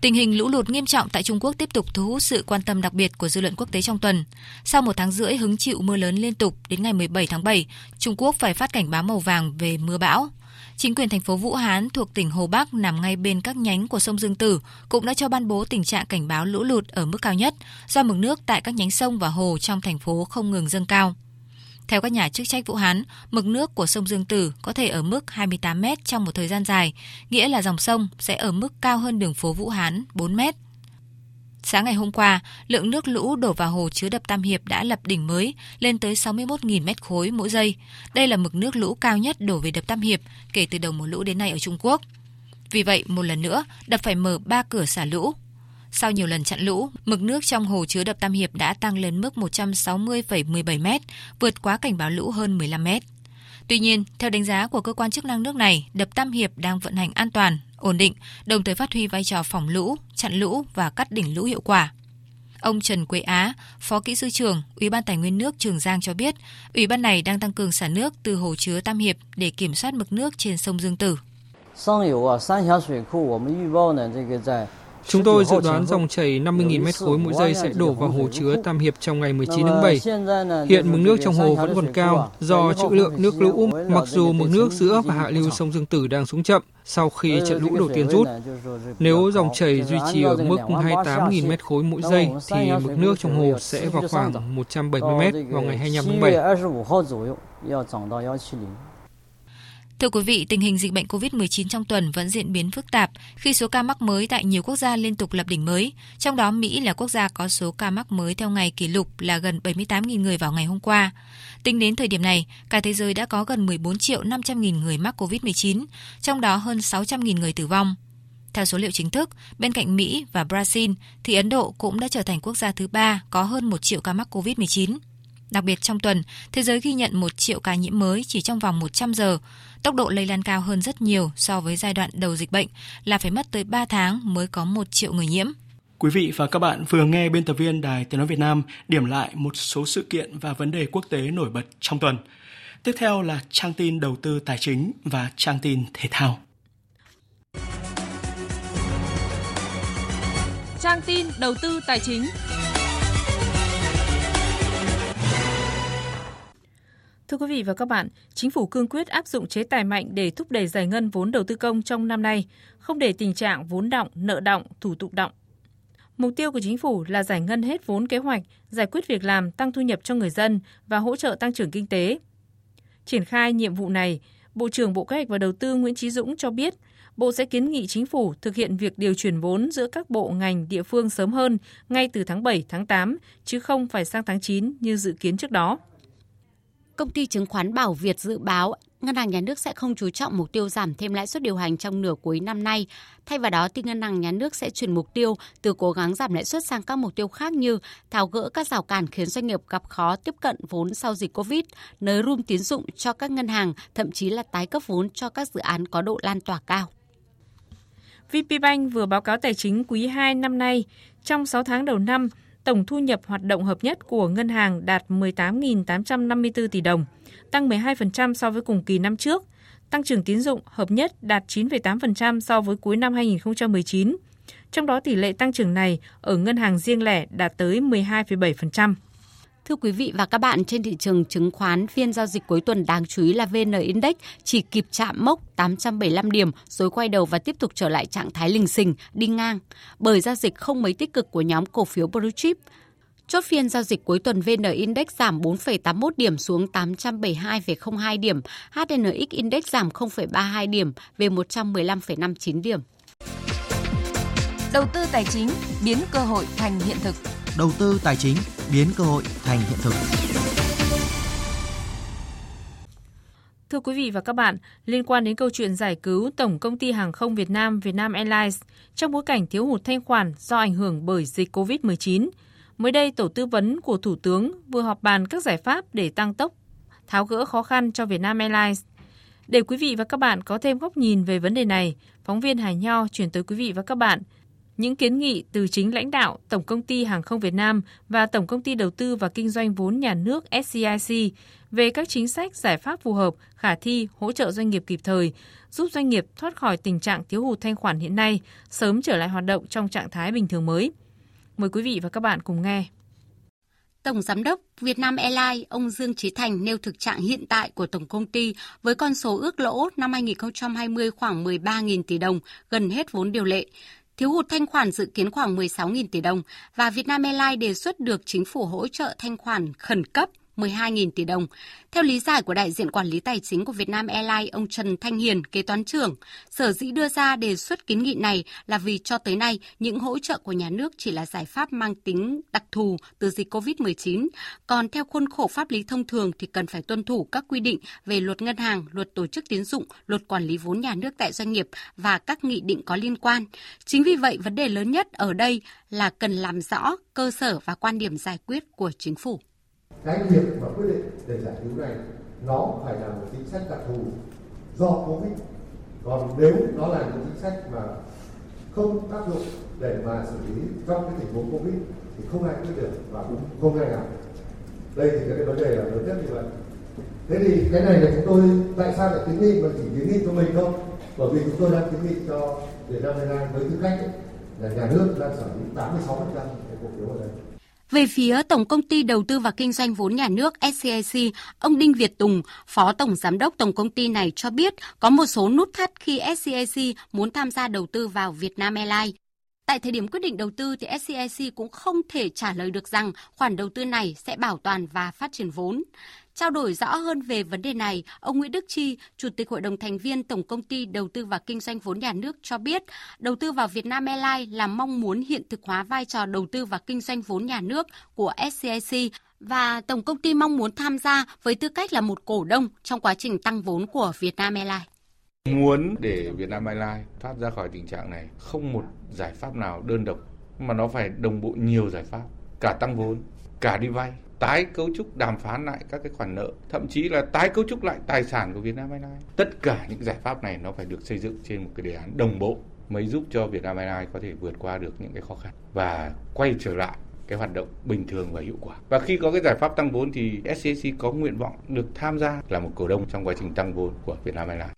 Tình hình lũ lụt nghiêm trọng tại Trung Quốc tiếp tục thu hút sự quan tâm đặc biệt của dư luận quốc tế trong tuần. Sau một tháng rưỡi hứng chịu mưa lớn liên tục, đến ngày 17 tháng 7, Trung Quốc phải phát cảnh báo màu vàng về mưa bão. Chính quyền thành phố Vũ Hán thuộc tỉnh Hồ Bắc nằm ngay bên các nhánh của sông Dương Tử cũng đã cho ban bố tình trạng cảnh báo lũ lụt ở mức cao nhất do mực nước tại các nhánh sông và hồ trong thành phố không ngừng dâng cao. Theo các nhà chức trách Vũ Hán, mực nước của sông Dương Tử có thể ở mức 28 mét trong một thời gian dài, nghĩa là dòng sông sẽ ở mức cao hơn đường phố Vũ Hán 4 mét. Sáng ngày hôm qua, lượng nước lũ đổ vào hồ chứa đập Tam Hiệp đã lập đỉnh mới, lên tới 61.000 mét khối mỗi giây. Đây là mực nước lũ cao nhất đổ về đập Tam Hiệp kể từ đầu mùa lũ đến nay ở Trung Quốc. Vì vậy, một lần nữa, đập phải mở 3 cửa xả lũ. Sau nhiều lần chặn lũ, mực nước trong hồ chứa đập Tam Hiệp đã tăng lên mức 160,17 mét, vượt quá cảnh báo lũ hơn 15 mét. Tuy nhiên, theo đánh giá của cơ quan chức năng nước này, đập Tam Hiệp đang vận hành an toàn, ổn định, đồng thời phát huy vai trò phòng lũ, chặn lũ và cắt đỉnh lũ hiệu quả. Ông Trần Quế Á, Phó Kỹ sư trưởng, Ủy ban Tài nguyên nước Trường Giang cho biết, Ủy ban này đang tăng cường xả nước từ hồ chứa Tam Hiệp để kiểm soát mực nước trên sông Dương Tử. Chúng tôi dự đoán dòng chảy 50.000 mét khối mỗi giây sẽ đổ vào hồ chứa Tam Hiệp trong ngày 19 tháng 7. Hiện mực nước trong hồ vẫn còn cao do trữ lượng nước lũ, mặc dù mực nước giữa và hạ lưu sông Dương Tử đang xuống chậm sau khi trận lũ đầu tiên rút. Nếu dòng chảy duy trì ở mức 28.000 mét khối mỗi giây thì mực nước trong hồ sẽ vào khoảng 170 mét vào ngày 25 tháng 7. Thưa quý vị, tình hình dịch bệnh COVID-19 trong tuần vẫn diễn biến phức tạp khi số ca mắc mới tại nhiều quốc gia liên tục lập đỉnh mới, trong đó Mỹ là quốc gia có số ca mắc mới theo ngày kỷ lục là gần 78.000 người vào ngày hôm qua. Tính đến thời điểm này, cả thế giới đã có gần 14.500.000 người mắc COVID-19, trong đó hơn 600.000 người tử vong. Theo số liệu chính thức, bên cạnh Mỹ và Brazil thì Ấn Độ cũng đã trở thành quốc gia thứ 3 có hơn 1 triệu ca mắc COVID-19. Đặc biệt trong tuần, thế giới ghi nhận 1 triệu ca nhiễm mới chỉ trong vòng 100 giờ. Tốc độ lây lan cao hơn rất nhiều so với giai đoạn đầu dịch bệnh là phải mất tới 3 tháng mới có 1 triệu người nhiễm. Quý vị và các bạn vừa nghe biên tập viên Đài Tiếng nói Việt Nam điểm lại một số sự kiện và vấn đề quốc tế nổi bật trong tuần. Tiếp theo là trang tin đầu tư tài chính và trang tin thể thao. Trang tin đầu tư tài chính. Thưa quý vị và các bạn, Chính phủ cương quyết áp dụng chế tài mạnh để thúc đẩy giải ngân vốn đầu tư công trong năm nay, không để tình trạng vốn đọng, nợ đọng, thủ tục đọng. Mục tiêu của Chính phủ là giải ngân hết vốn kế hoạch, giải quyết việc làm, tăng thu nhập cho người dân và hỗ trợ tăng trưởng kinh tế. Triển khai nhiệm vụ này, Bộ trưởng Bộ Kế hoạch và Đầu tư Nguyễn Chí Dũng cho biết, Bộ sẽ kiến nghị Chính phủ thực hiện việc điều chuyển vốn giữa các bộ ngành địa phương sớm hơn ngay từ tháng 7, tháng 8, chứ không phải sang tháng 9 như dự kiến trước đó. Công ty chứng khoán Bảo Việt dự báo Ngân hàng Nhà nước sẽ không chú trọng mục tiêu giảm thêm lãi suất điều hành trong nửa cuối năm nay. Thay vào đó, thì Ngân hàng Nhà nước sẽ chuyển mục tiêu từ cố gắng giảm lãi suất sang các mục tiêu khác như tháo gỡ các rào cản khiến doanh nghiệp gặp khó tiếp cận vốn sau dịch Covid, nới room tín dụng cho các ngân hàng, thậm chí là tái cấp vốn cho các dự án có độ lan tỏa cao. VPBank vừa báo cáo tài chính quý 2 năm nay. Trong 6 tháng đầu năm, tổng thu nhập hoạt động hợp nhất của ngân hàng đạt 18.854 tỷ đồng, tăng 12% so với cùng kỳ năm trước. Tăng trưởng tín dụng hợp nhất đạt 9,8% so với cuối năm 2019. Trong đó tỷ lệ tăng trưởng này ở ngân hàng riêng lẻ đạt tới 12,7%. Thưa quý vị và các bạn, trên thị trường chứng khoán, phiên giao dịch cuối tuần đáng chú ý là VN Index chỉ kịp chạm mốc 875 điểm rồi quay đầu và tiếp tục trở lại trạng thái lình xình, đi ngang bởi giao dịch không mấy tích cực của nhóm cổ phiếu Blue Chip. Chốt phiên giao dịch cuối tuần, VN Index giảm 4,81 điểm xuống 872,02 điểm, HNX Index giảm 0,32 điểm về 115,59 điểm. Đầu tư tài chính biến cơ hội thành hiện thực. Đầu tư tài chính biến cơ hội thành hiện thực. Thưa quý vị và các bạn, liên quan đến câu chuyện giải cứu Tổng Công ty Hàng không Việt Nam Vietnam Airlines trong bối cảnh thiếu hụt thanh khoản do ảnh hưởng bởi dịch COVID-19, mới đây tổ tư vấn của Thủ tướng vừa họp bàn các giải pháp để tăng tốc tháo gỡ khó khăn cho Vietnam Airlines. Để quý vị và các bạn có thêm góc nhìn về vấn đề này, phóng viên Hải Nho chuyển tới quý vị và các bạn những kiến nghị từ chính lãnh đạo Tổng Công ty Hàng không Việt Nam và Tổng Công ty Đầu tư và Kinh doanh Vốn Nhà nước SCIC về các chính sách giải pháp phù hợp, khả thi, hỗ trợ doanh nghiệp kịp thời, giúp doanh nghiệp thoát khỏi tình trạng thiếu hụt thanh khoản hiện nay, sớm trở lại hoạt động trong trạng thái bình thường mới. Mời quý vị và các bạn cùng nghe. Tổng Giám đốc Vietnam Airlines, ông Dương Chí Thành nêu thực trạng hiện tại của Tổng Công ty với con số ước lỗ năm 2020 khoảng 13.000 tỷ đồng, gần hết vốn điều lệ. Thiếu hụt thanh khoản dự kiến khoảng 16.000 tỷ đồng và Vietnam Airlines đề xuất được chính phủ hỗ trợ thanh khoản khẩn cấp 12.000 tỷ đồng. Theo lý giải của đại diện quản lý tài chính của Vietnam Airlines, ông Trần Thanh Hiền, kế toán trưởng, sở dĩ đưa ra đề xuất kiến nghị này là vì cho tới nay, những hỗ trợ của nhà nước chỉ là giải pháp mang tính đặc thù từ dịch COVID-19. Còn theo khuôn khổ pháp lý thông thường thì cần phải tuân thủ các quy định về luật ngân hàng, luật tổ chức tín dụng, luật quản lý vốn nhà nước tại doanh nghiệp và các nghị định có liên quan. Chính vì vậy, vấn đề lớn nhất ở đây là cần làm rõ cơ sở và quan điểm giải quyết của chính phủ. Cái việc mà quyết định để giải cứu này nó phải là một chính sách đặc thù do Covid. Còn nếu nó là những chính sách mà không áp dụng để mà xử lý trong cái tình huống Covid thì không ai quyết được và cũng không ai làm. Đây thì cái vấn đề là lớn nhất như vậy. Thế thì cái này là chúng tôi tại sao lại kiến nghị mà chỉ kiến nghị cho mình không? Bởi vì chúng tôi đang kiến nghị cho Việt Nam Airlines với tư cách là nhà nước đang sở hữu 86% cổ phiếu ở đây. Về phía Tổng Công ty Đầu tư và Kinh doanh Vốn Nhà nước SCIC, ông Đinh Việt Tùng, Phó Tổng Giám đốc Tổng Công ty này cho biết có một số nút thắt khi SCIC muốn tham gia đầu tư vào Vietnam Airlines. Tại thời điểm quyết định đầu tư thì SCIC cũng không thể trả lời được rằng khoản đầu tư này sẽ bảo toàn và phát triển vốn. Trao đổi rõ hơn về vấn đề này, ông Nguyễn Đức Chi, Chủ tịch Hội đồng Thành viên Tổng Công ty Đầu tư và Kinh doanh Vốn Nhà nước cho biết, đầu tư vào Vietnam Airlines là mong muốn hiện thực hóa vai trò đầu tư và kinh doanh vốn nhà nước của SCIC và Tổng Công ty mong muốn tham gia với tư cách là một cổ đông trong quá trình tăng vốn của Vietnam Airlines. Muốn để Vietnam Airlines thoát ra khỏi tình trạng này, không một giải pháp nào đơn độc, mà nó phải đồng bộ nhiều giải pháp, cả tăng vốn, cả đi vay, tái cấu trúc đàm phán lại các cái khoản nợ, thậm chí là tái cấu trúc lại tài sản của Vietnam Airlines. Tất cả những giải pháp này nó phải được xây dựng trên một cái đề án đồng bộ mới giúp cho Vietnam Airlines có thể vượt qua được những cái khó khăn và quay trở lại cái hoạt động bình thường và hiệu quả. Và khi có cái giải pháp tăng vốn thì SCIC có nguyện vọng được tham gia là một cổ đông trong quá trình tăng vốn của Vietnam Airlines.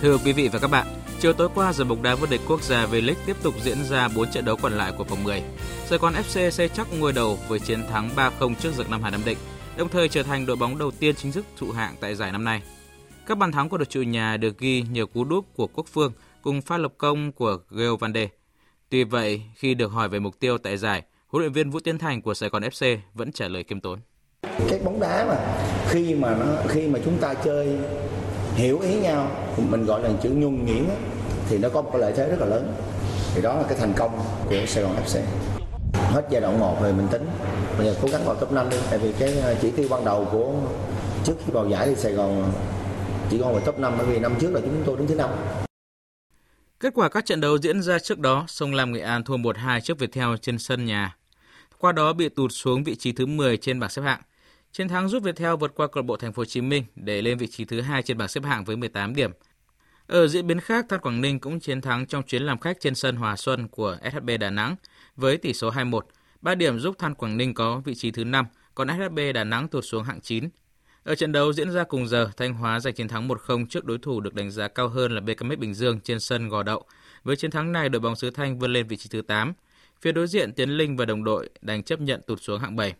Thưa quý vị và các bạn, chiều tối qua giải bóng đá vô địch quốc gia V-League tiếp tục diễn ra 4 trận đấu còn lại của vòng 10. Sài Gòn FC xây chắc ngôi đầu với chiến thắng 3-0 trước Dược Nam Hà Nam Định, đồng thời trở thành đội bóng đầu tiên chính thức trụ hạng tại giải năm nay. Các bàn thắng của đội chủ nhà được ghi nhờ cú đúp của Quốc Phương cùng pha lập công của Gio Linh. Tuy vậy, khi được hỏi về mục tiêu tại giải, huấn luyện viên Vũ Tiến Thành của Sài Gòn FC vẫn trả lời khiêm tốn. Cái bóng đá mà khi mà chúng ta chơi hiểu ý nhau, mình gọi là chữ nhung nhuyễn thì nó có một lợi thế rất là lớn. Thì đó là cái thành công của Sài Gòn FC. hết giai đoạn 1 rồi mình tính. Bây giờ cố gắng vào top 5 đi, tại vì cái chỉ tiêu ban đầu của trước khi vào giải thì Sài Gòn chỉ còn vào top 5, bởi vì năm trước là chúng tôi đứng thứ 5. Kết quả các trận đấu diễn ra trước đó, Sông Lam Nghệ An thua 1-2 trước Viettel trên sân nhà. Qua đó bị tụt xuống vị trí thứ 10 trên bảng xếp hạng. Chiến thắng giúp Viettel vượt qua câu lạc bộ Thành phố Hồ Chí Minh để lên vị trí thứ 2 trên bảng xếp hạng với 18 điểm. Ở diễn biến khác, Than Quảng Ninh cũng chiến thắng trong chuyến làm khách trên sân Hòa Xuân của SHB Đà Nẵng với tỷ số 2-1, 3 điểm giúp Than Quảng Ninh có vị trí thứ 5, còn SHB Đà Nẵng tụt xuống hạng 9. Ở trận đấu diễn ra cùng giờ, Thanh Hóa giành chiến thắng 1-0 trước đối thủ được đánh giá cao hơn là BKMX Bình Dương trên sân Gò Đậu. Với chiến thắng này, đội bóng xứ Thanh vươn lên vị trí thứ 8. Phía đối diện, Tiến Linh và đồng đội đành chấp nhận tụt xuống hạng 7.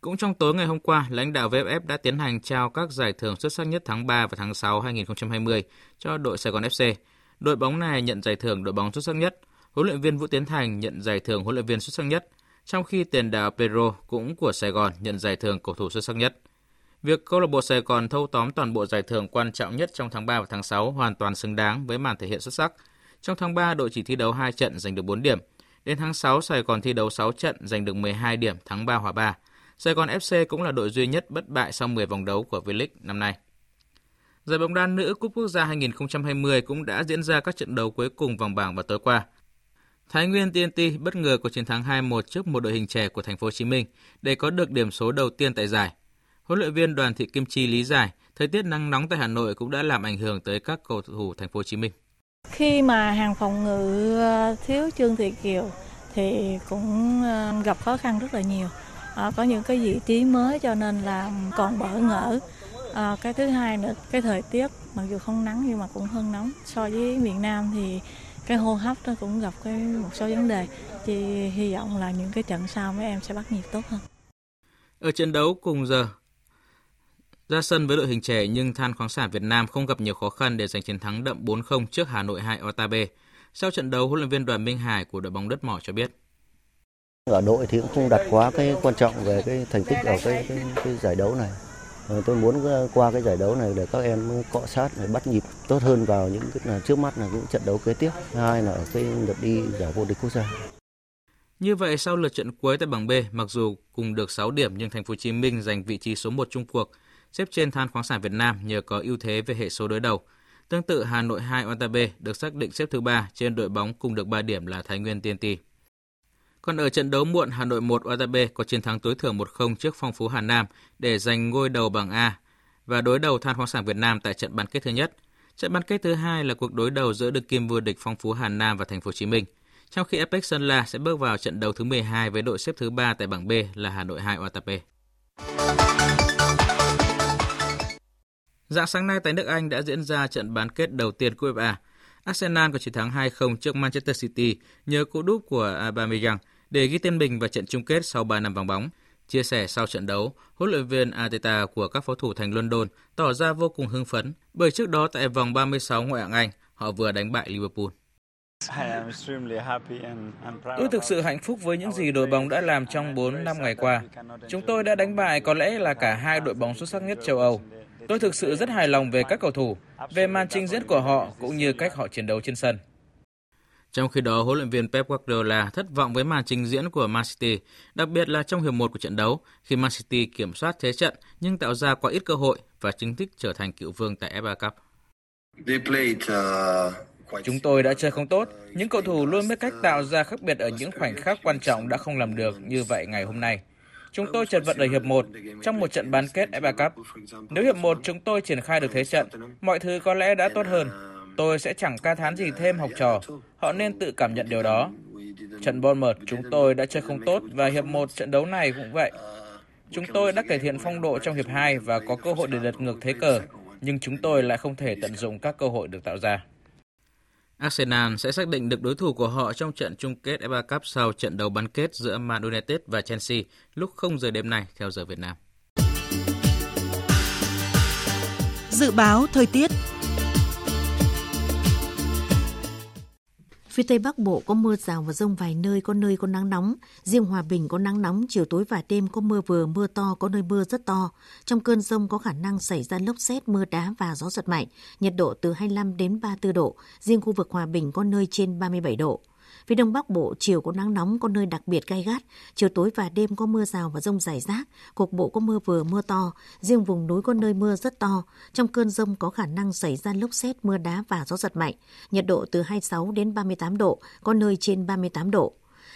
Cũng trong tối ngày hôm qua, lãnh đạo VFF đã tiến hành trao các giải thưởng xuất sắc nhất tháng 3 và tháng 6 2020 cho đội Sài Gòn FC. Đội bóng này nhận giải thưởng đội bóng xuất sắc nhất, huấn luyện viên Vũ Tiến Thành nhận giải thưởng huấn luyện viên xuất sắc nhất, trong khi tiền đạo Pedro cũng của Sài Gòn nhận giải thưởng cầu thủ xuất sắc nhất. Việc câu lạc bộ Sài Gòn thâu tóm toàn bộ giải thưởng quan trọng nhất trong tháng 3 và tháng 6 hoàn toàn xứng đáng với màn thể hiện xuất sắc. Trong tháng 3, đội chỉ thi đấu 2 trận giành được 4 điểm. Đến tháng 6, Sài Gòn thi đấu 6 trận giành được 12 điểm, thắng 3 hòa 3. Sài Gòn FC cũng là đội duy nhất bất bại sau 10 vòng đấu của V-League năm nay. Giải bóng đá nữ Cúp Quốc gia 2020 cũng đã diễn ra các trận đấu cuối cùng vòng bảng vào tối qua. Thái Nguyên TNT bất ngờ có chiến thắng 2-1 trước một đội hình trẻ của Thành phố Hồ Chí Minh để có được điểm số đầu tiên tại giải. Huấn luyện viên Đoàn Thị Kim Chi lý giải, thời tiết nắng nóng tại Hà Nội cũng đã làm ảnh hưởng tới các cầu thủ Thành phố Hồ Chí Minh. Khi mà hàng phòng ngự thiếu Trương Thị Kiều thì cũng gặp khó khăn rất là nhiều. Có những cái vị trí mới cho nên là còn bỡ ngỡ. Cái thứ hai nữa, cái thời tiết mặc dù không nắng nhưng mà cũng hơn nóng. So với miền Nam thì cái hô hấp nó cũng gặp một số vấn đề. Chị hy vọng là những cái trận sau mấy em sẽ bắt nhịp tốt hơn. Ở trận đấu cùng giờ, ra sân với đội hình trẻ nhưng Than khoáng sản Việt Nam không gặp nhiều khó khăn để giành chiến thắng đậm 4-0 trước Hà Nội 2 Otabe. Sau trận đấu, huấn luyện viên Đoàn Minh Hải của đội bóng đất Mỏ cho biết. Ở đội thì cũng không đặt quá cái quan trọng về cái thành tích ở cái giải đấu này. Tôi muốn qua cái giải đấu này để các em cọ sát, để bắt nhịp tốt hơn vào những cái trước mắt là những trận đấu kế tiếp. Hai là ở cái lượt đi giải vô địch quốc gia. Như vậy sau lượt trận cuối tại bảng B, mặc dù cùng được 6 điểm nhưng Thành phố Hồ Chí Minh giành vị trí số 1 chung cuộc, xếp trên Than khoáng sản Việt Nam nhờ có ưu thế về hệ số đối đầu. Tương tự Hà Nội 2 Otabe được xác định xếp thứ 3 trên đội bóng cùng được 3 điểm là Thái Nguyên TNT. Còn ở trận đấu muộn, Hà Nội 1 Otabe có chiến thắng tối thượng 1-0 trước Phong Phú Hà Nam để giành ngôi đầu bảng A và đối đầu Than khoáng sản Việt Nam tại trận bán kết thứ nhất. Trận bán kết thứ hai là cuộc đối đầu giữa đương kim vô địch Phong Phú Hà Nam và Thành phố Hồ Chí Minh, trong khi Apex Sơn La sẽ bước vào trận đấu thứ 12 với đội xếp thứ 3 tại bảng B là Hà Nội 2 Otabe. Rạng sáng nay tại nước Anh đã diễn ra trận bán kết đầu tiên của FA. Arsenal có chiến thắng 2-0 trước Manchester City nhờ cú đúp của Aubameyang để ghi tên mình vào trận chung kết sau 3 năm vắng bóng. Chia sẻ sau trận đấu, huấn luyện viên Arteta của các pháo thủ thành London tỏ ra vô cùng hưng phấn bởi trước đó tại vòng 36 ngoại hạng Anh, họ vừa đánh bại Liverpool. Tôi thực sự hạnh phúc với những gì đội bóng đã làm trong 4-5 ngày qua. Chúng tôi đã đánh bại có lẽ là cả hai đội bóng xuất sắc nhất châu Âu. Tôi thực sự rất hài lòng về các cầu thủ, về màn trình diễn của họ cũng như cách họ chiến đấu trên sân. Trong khi đó, huấn luyện viên Pep Guardiola thất vọng với màn trình diễn của Man City, đặc biệt là trong hiệp 1 của trận đấu khi Man City kiểm soát thế trận nhưng tạo ra quá ít cơ hội và chính thức trở thành cựu vương tại FA Cup. Chúng tôi đã chơi không tốt, những cầu thủ luôn biết cách tạo ra khác biệt ở những khoảnh khắc quan trọng đã không làm được như vậy ngày hôm nay. Chúng tôi chật vật ở hiệp 1 trong một trận bán kết FA Cup. Nếu hiệp 1 chúng tôi triển khai được thế trận, mọi thứ có lẽ đã tốt hơn. Tôi sẽ chẳng ca thán gì thêm học trò, họ nên tự cảm nhận điều đó. Trận Bournemouth chúng tôi đã chơi không tốt và hiệp 1 trận đấu này cũng vậy. Chúng tôi đã cải thiện phong độ trong hiệp 2 và có cơ hội để lật ngược thế cờ, nhưng chúng tôi lại không thể tận dụng các cơ hội được tạo ra. Arsenal sẽ xác định được đối thủ của họ trong trận chung kết FA Cup sau trận đấu bán kết giữa Man United và Chelsea lúc 0 giờ đêm nay theo giờ Việt Nam. Dự báo thời tiết. Phía Tây Bắc Bộ có mưa rào và dông vài nơi có nắng nóng. Riêng Hòa Bình có nắng nóng, chiều tối và đêm có mưa vừa, mưa to, có nơi mưa rất to. Trong cơn dông có khả năng xảy ra lốc sét, mưa đá và gió giật mạnh. Nhiệt độ từ 25 đến 34 độ. Riêng khu vực Hòa Bình có nơi trên 37 độ. Phía Đông Bắc Bộ chiều có nắng nóng, có nơi đặc biệt gay gắt, chiều tối và đêm có mưa rào và dông rải rác, cục bộ có mưa vừa mưa to, riêng vùng núi có nơi mưa rất to. Trong cơn dông có khả năng xảy ra lốc sét, mưa đá và gió giật mạnh. Nhiệt độ từ 26 đến 38 độ, có nơi trên 38 độ.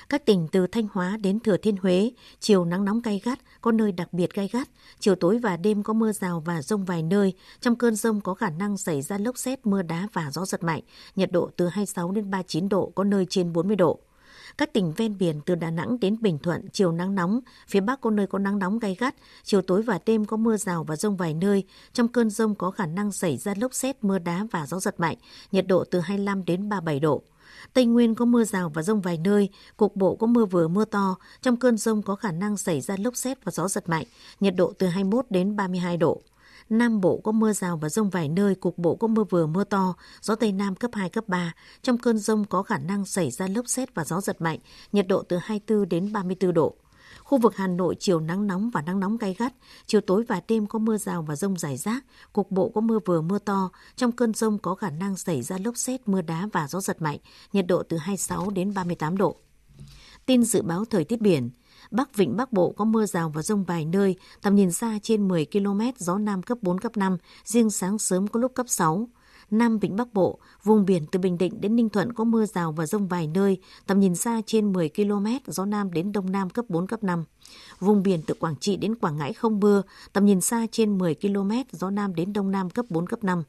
Các tỉnh từ Thanh Hóa đến Thừa Thiên Huế, chiều nắng nóng gay gắt, có nơi đặc biệt gay gắt, chiều tối và đêm có mưa rào và dông vài nơi, trong cơn dông có khả năng xảy ra lốc sét, mưa đá và gió giật mạnh, nhiệt độ từ 26 đến 39 độ, có nơi trên 40 độ. Các tỉnh ven biển từ Đà Nẵng đến Bình Thuận, chiều nắng nóng, phía Bắc có nơi có nắng nóng gay gắt, chiều tối và đêm có mưa rào và dông vài nơi, trong cơn dông có khả năng xảy ra lốc sét, mưa đá và gió giật mạnh, nhiệt độ từ 25 đến 37 độ. Tây Nguyên có mưa rào và dông vài nơi, cục bộ có mưa vừa mưa to, trong cơn dông có khả năng xảy ra lốc sét và gió giật mạnh, nhiệt độ từ 21 đến 32 độ. Nam Bộ có mưa rào và dông vài nơi, cục bộ có mưa vừa mưa to, gió Tây Nam cấp 2, cấp 3, trong cơn dông có khả năng xảy ra lốc sét và gió giật mạnh, nhiệt độ từ 24 đến 34 độ. Khu vực Hà Nội chiều nắng nóng và nắng nóng gay gắt, chiều tối và đêm có mưa rào và dông rải rác, cục bộ có mưa vừa mưa to, trong cơn dông có khả năng xảy ra lốc sét, mưa đá và gió giật mạnh, nhiệt độ từ 26 đến 38 độ. Tin dự báo thời tiết biển. Bắc Vịnh Bắc Bộ có mưa rào và dông vài nơi, tầm nhìn xa trên 10 km, gió Nam cấp 4, cấp 5, riêng sáng sớm có lúc cấp 6. Nam Vịnh Bắc Bộ, vùng biển từ Bình Định đến Ninh Thuận có mưa rào và dông vài nơi, tầm nhìn xa trên 10 km, gió Nam đến Đông Nam cấp 4, cấp 5. Vùng biển từ Quảng Trị đến Quảng Ngãi không mưa, tầm nhìn xa trên 10 km, gió Nam đến Đông Nam cấp 4, cấp 5.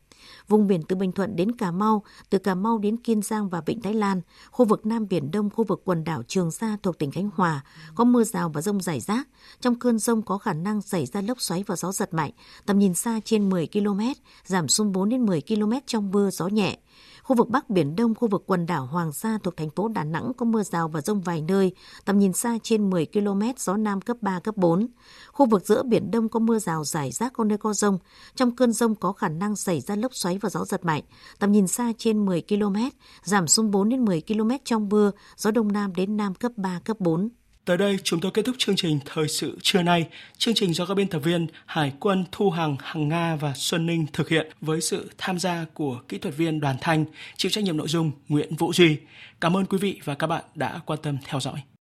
Vùng biển từ Bình Thuận đến Cà Mau, từ Cà Mau đến Kiên Giang và Vịnh Thái Lan, khu vực Nam Biển Đông, khu vực quần đảo Trường Sa thuộc tỉnh Khánh Hòa, có mưa rào và dông rải rác. Trong cơn dông có khả năng xảy ra lốc xoáy và gió giật mạnh, tầm nhìn xa trên 10 km, giảm xuống 4 đến 10 km trong mưa, gió nhẹ. Khu vực Bắc Biển Đông, khu vực quần đảo Hoàng Sa thuộc thành phố Đà Nẵng có mưa rào và dông vài nơi, tầm nhìn xa trên 10 km, gió Nam cấp 3, cấp 4. Khu vực giữa Biển Đông có mưa rào rải rác, có nơi có dông. Trong cơn dông có khả năng xảy ra lốc xoáy và gió giật mạnh, tầm nhìn xa trên 10 km, giảm xuống 4 đến 10 km trong mưa, gió Đông Nam đến Nam cấp 3, cấp 4. Tới đây chúng tôi kết thúc chương trình Thời sự trưa nay. Chương trình do các biên tập viên Hải Quân, Thu Hằng, Hằng Nga và Xuân Ninh thực hiện với sự tham gia của kỹ thuật viên Đoàn Thanh, chịu trách nhiệm nội dung Nguyễn Vũ Duy. Cảm ơn quý vị và các bạn đã quan tâm theo dõi.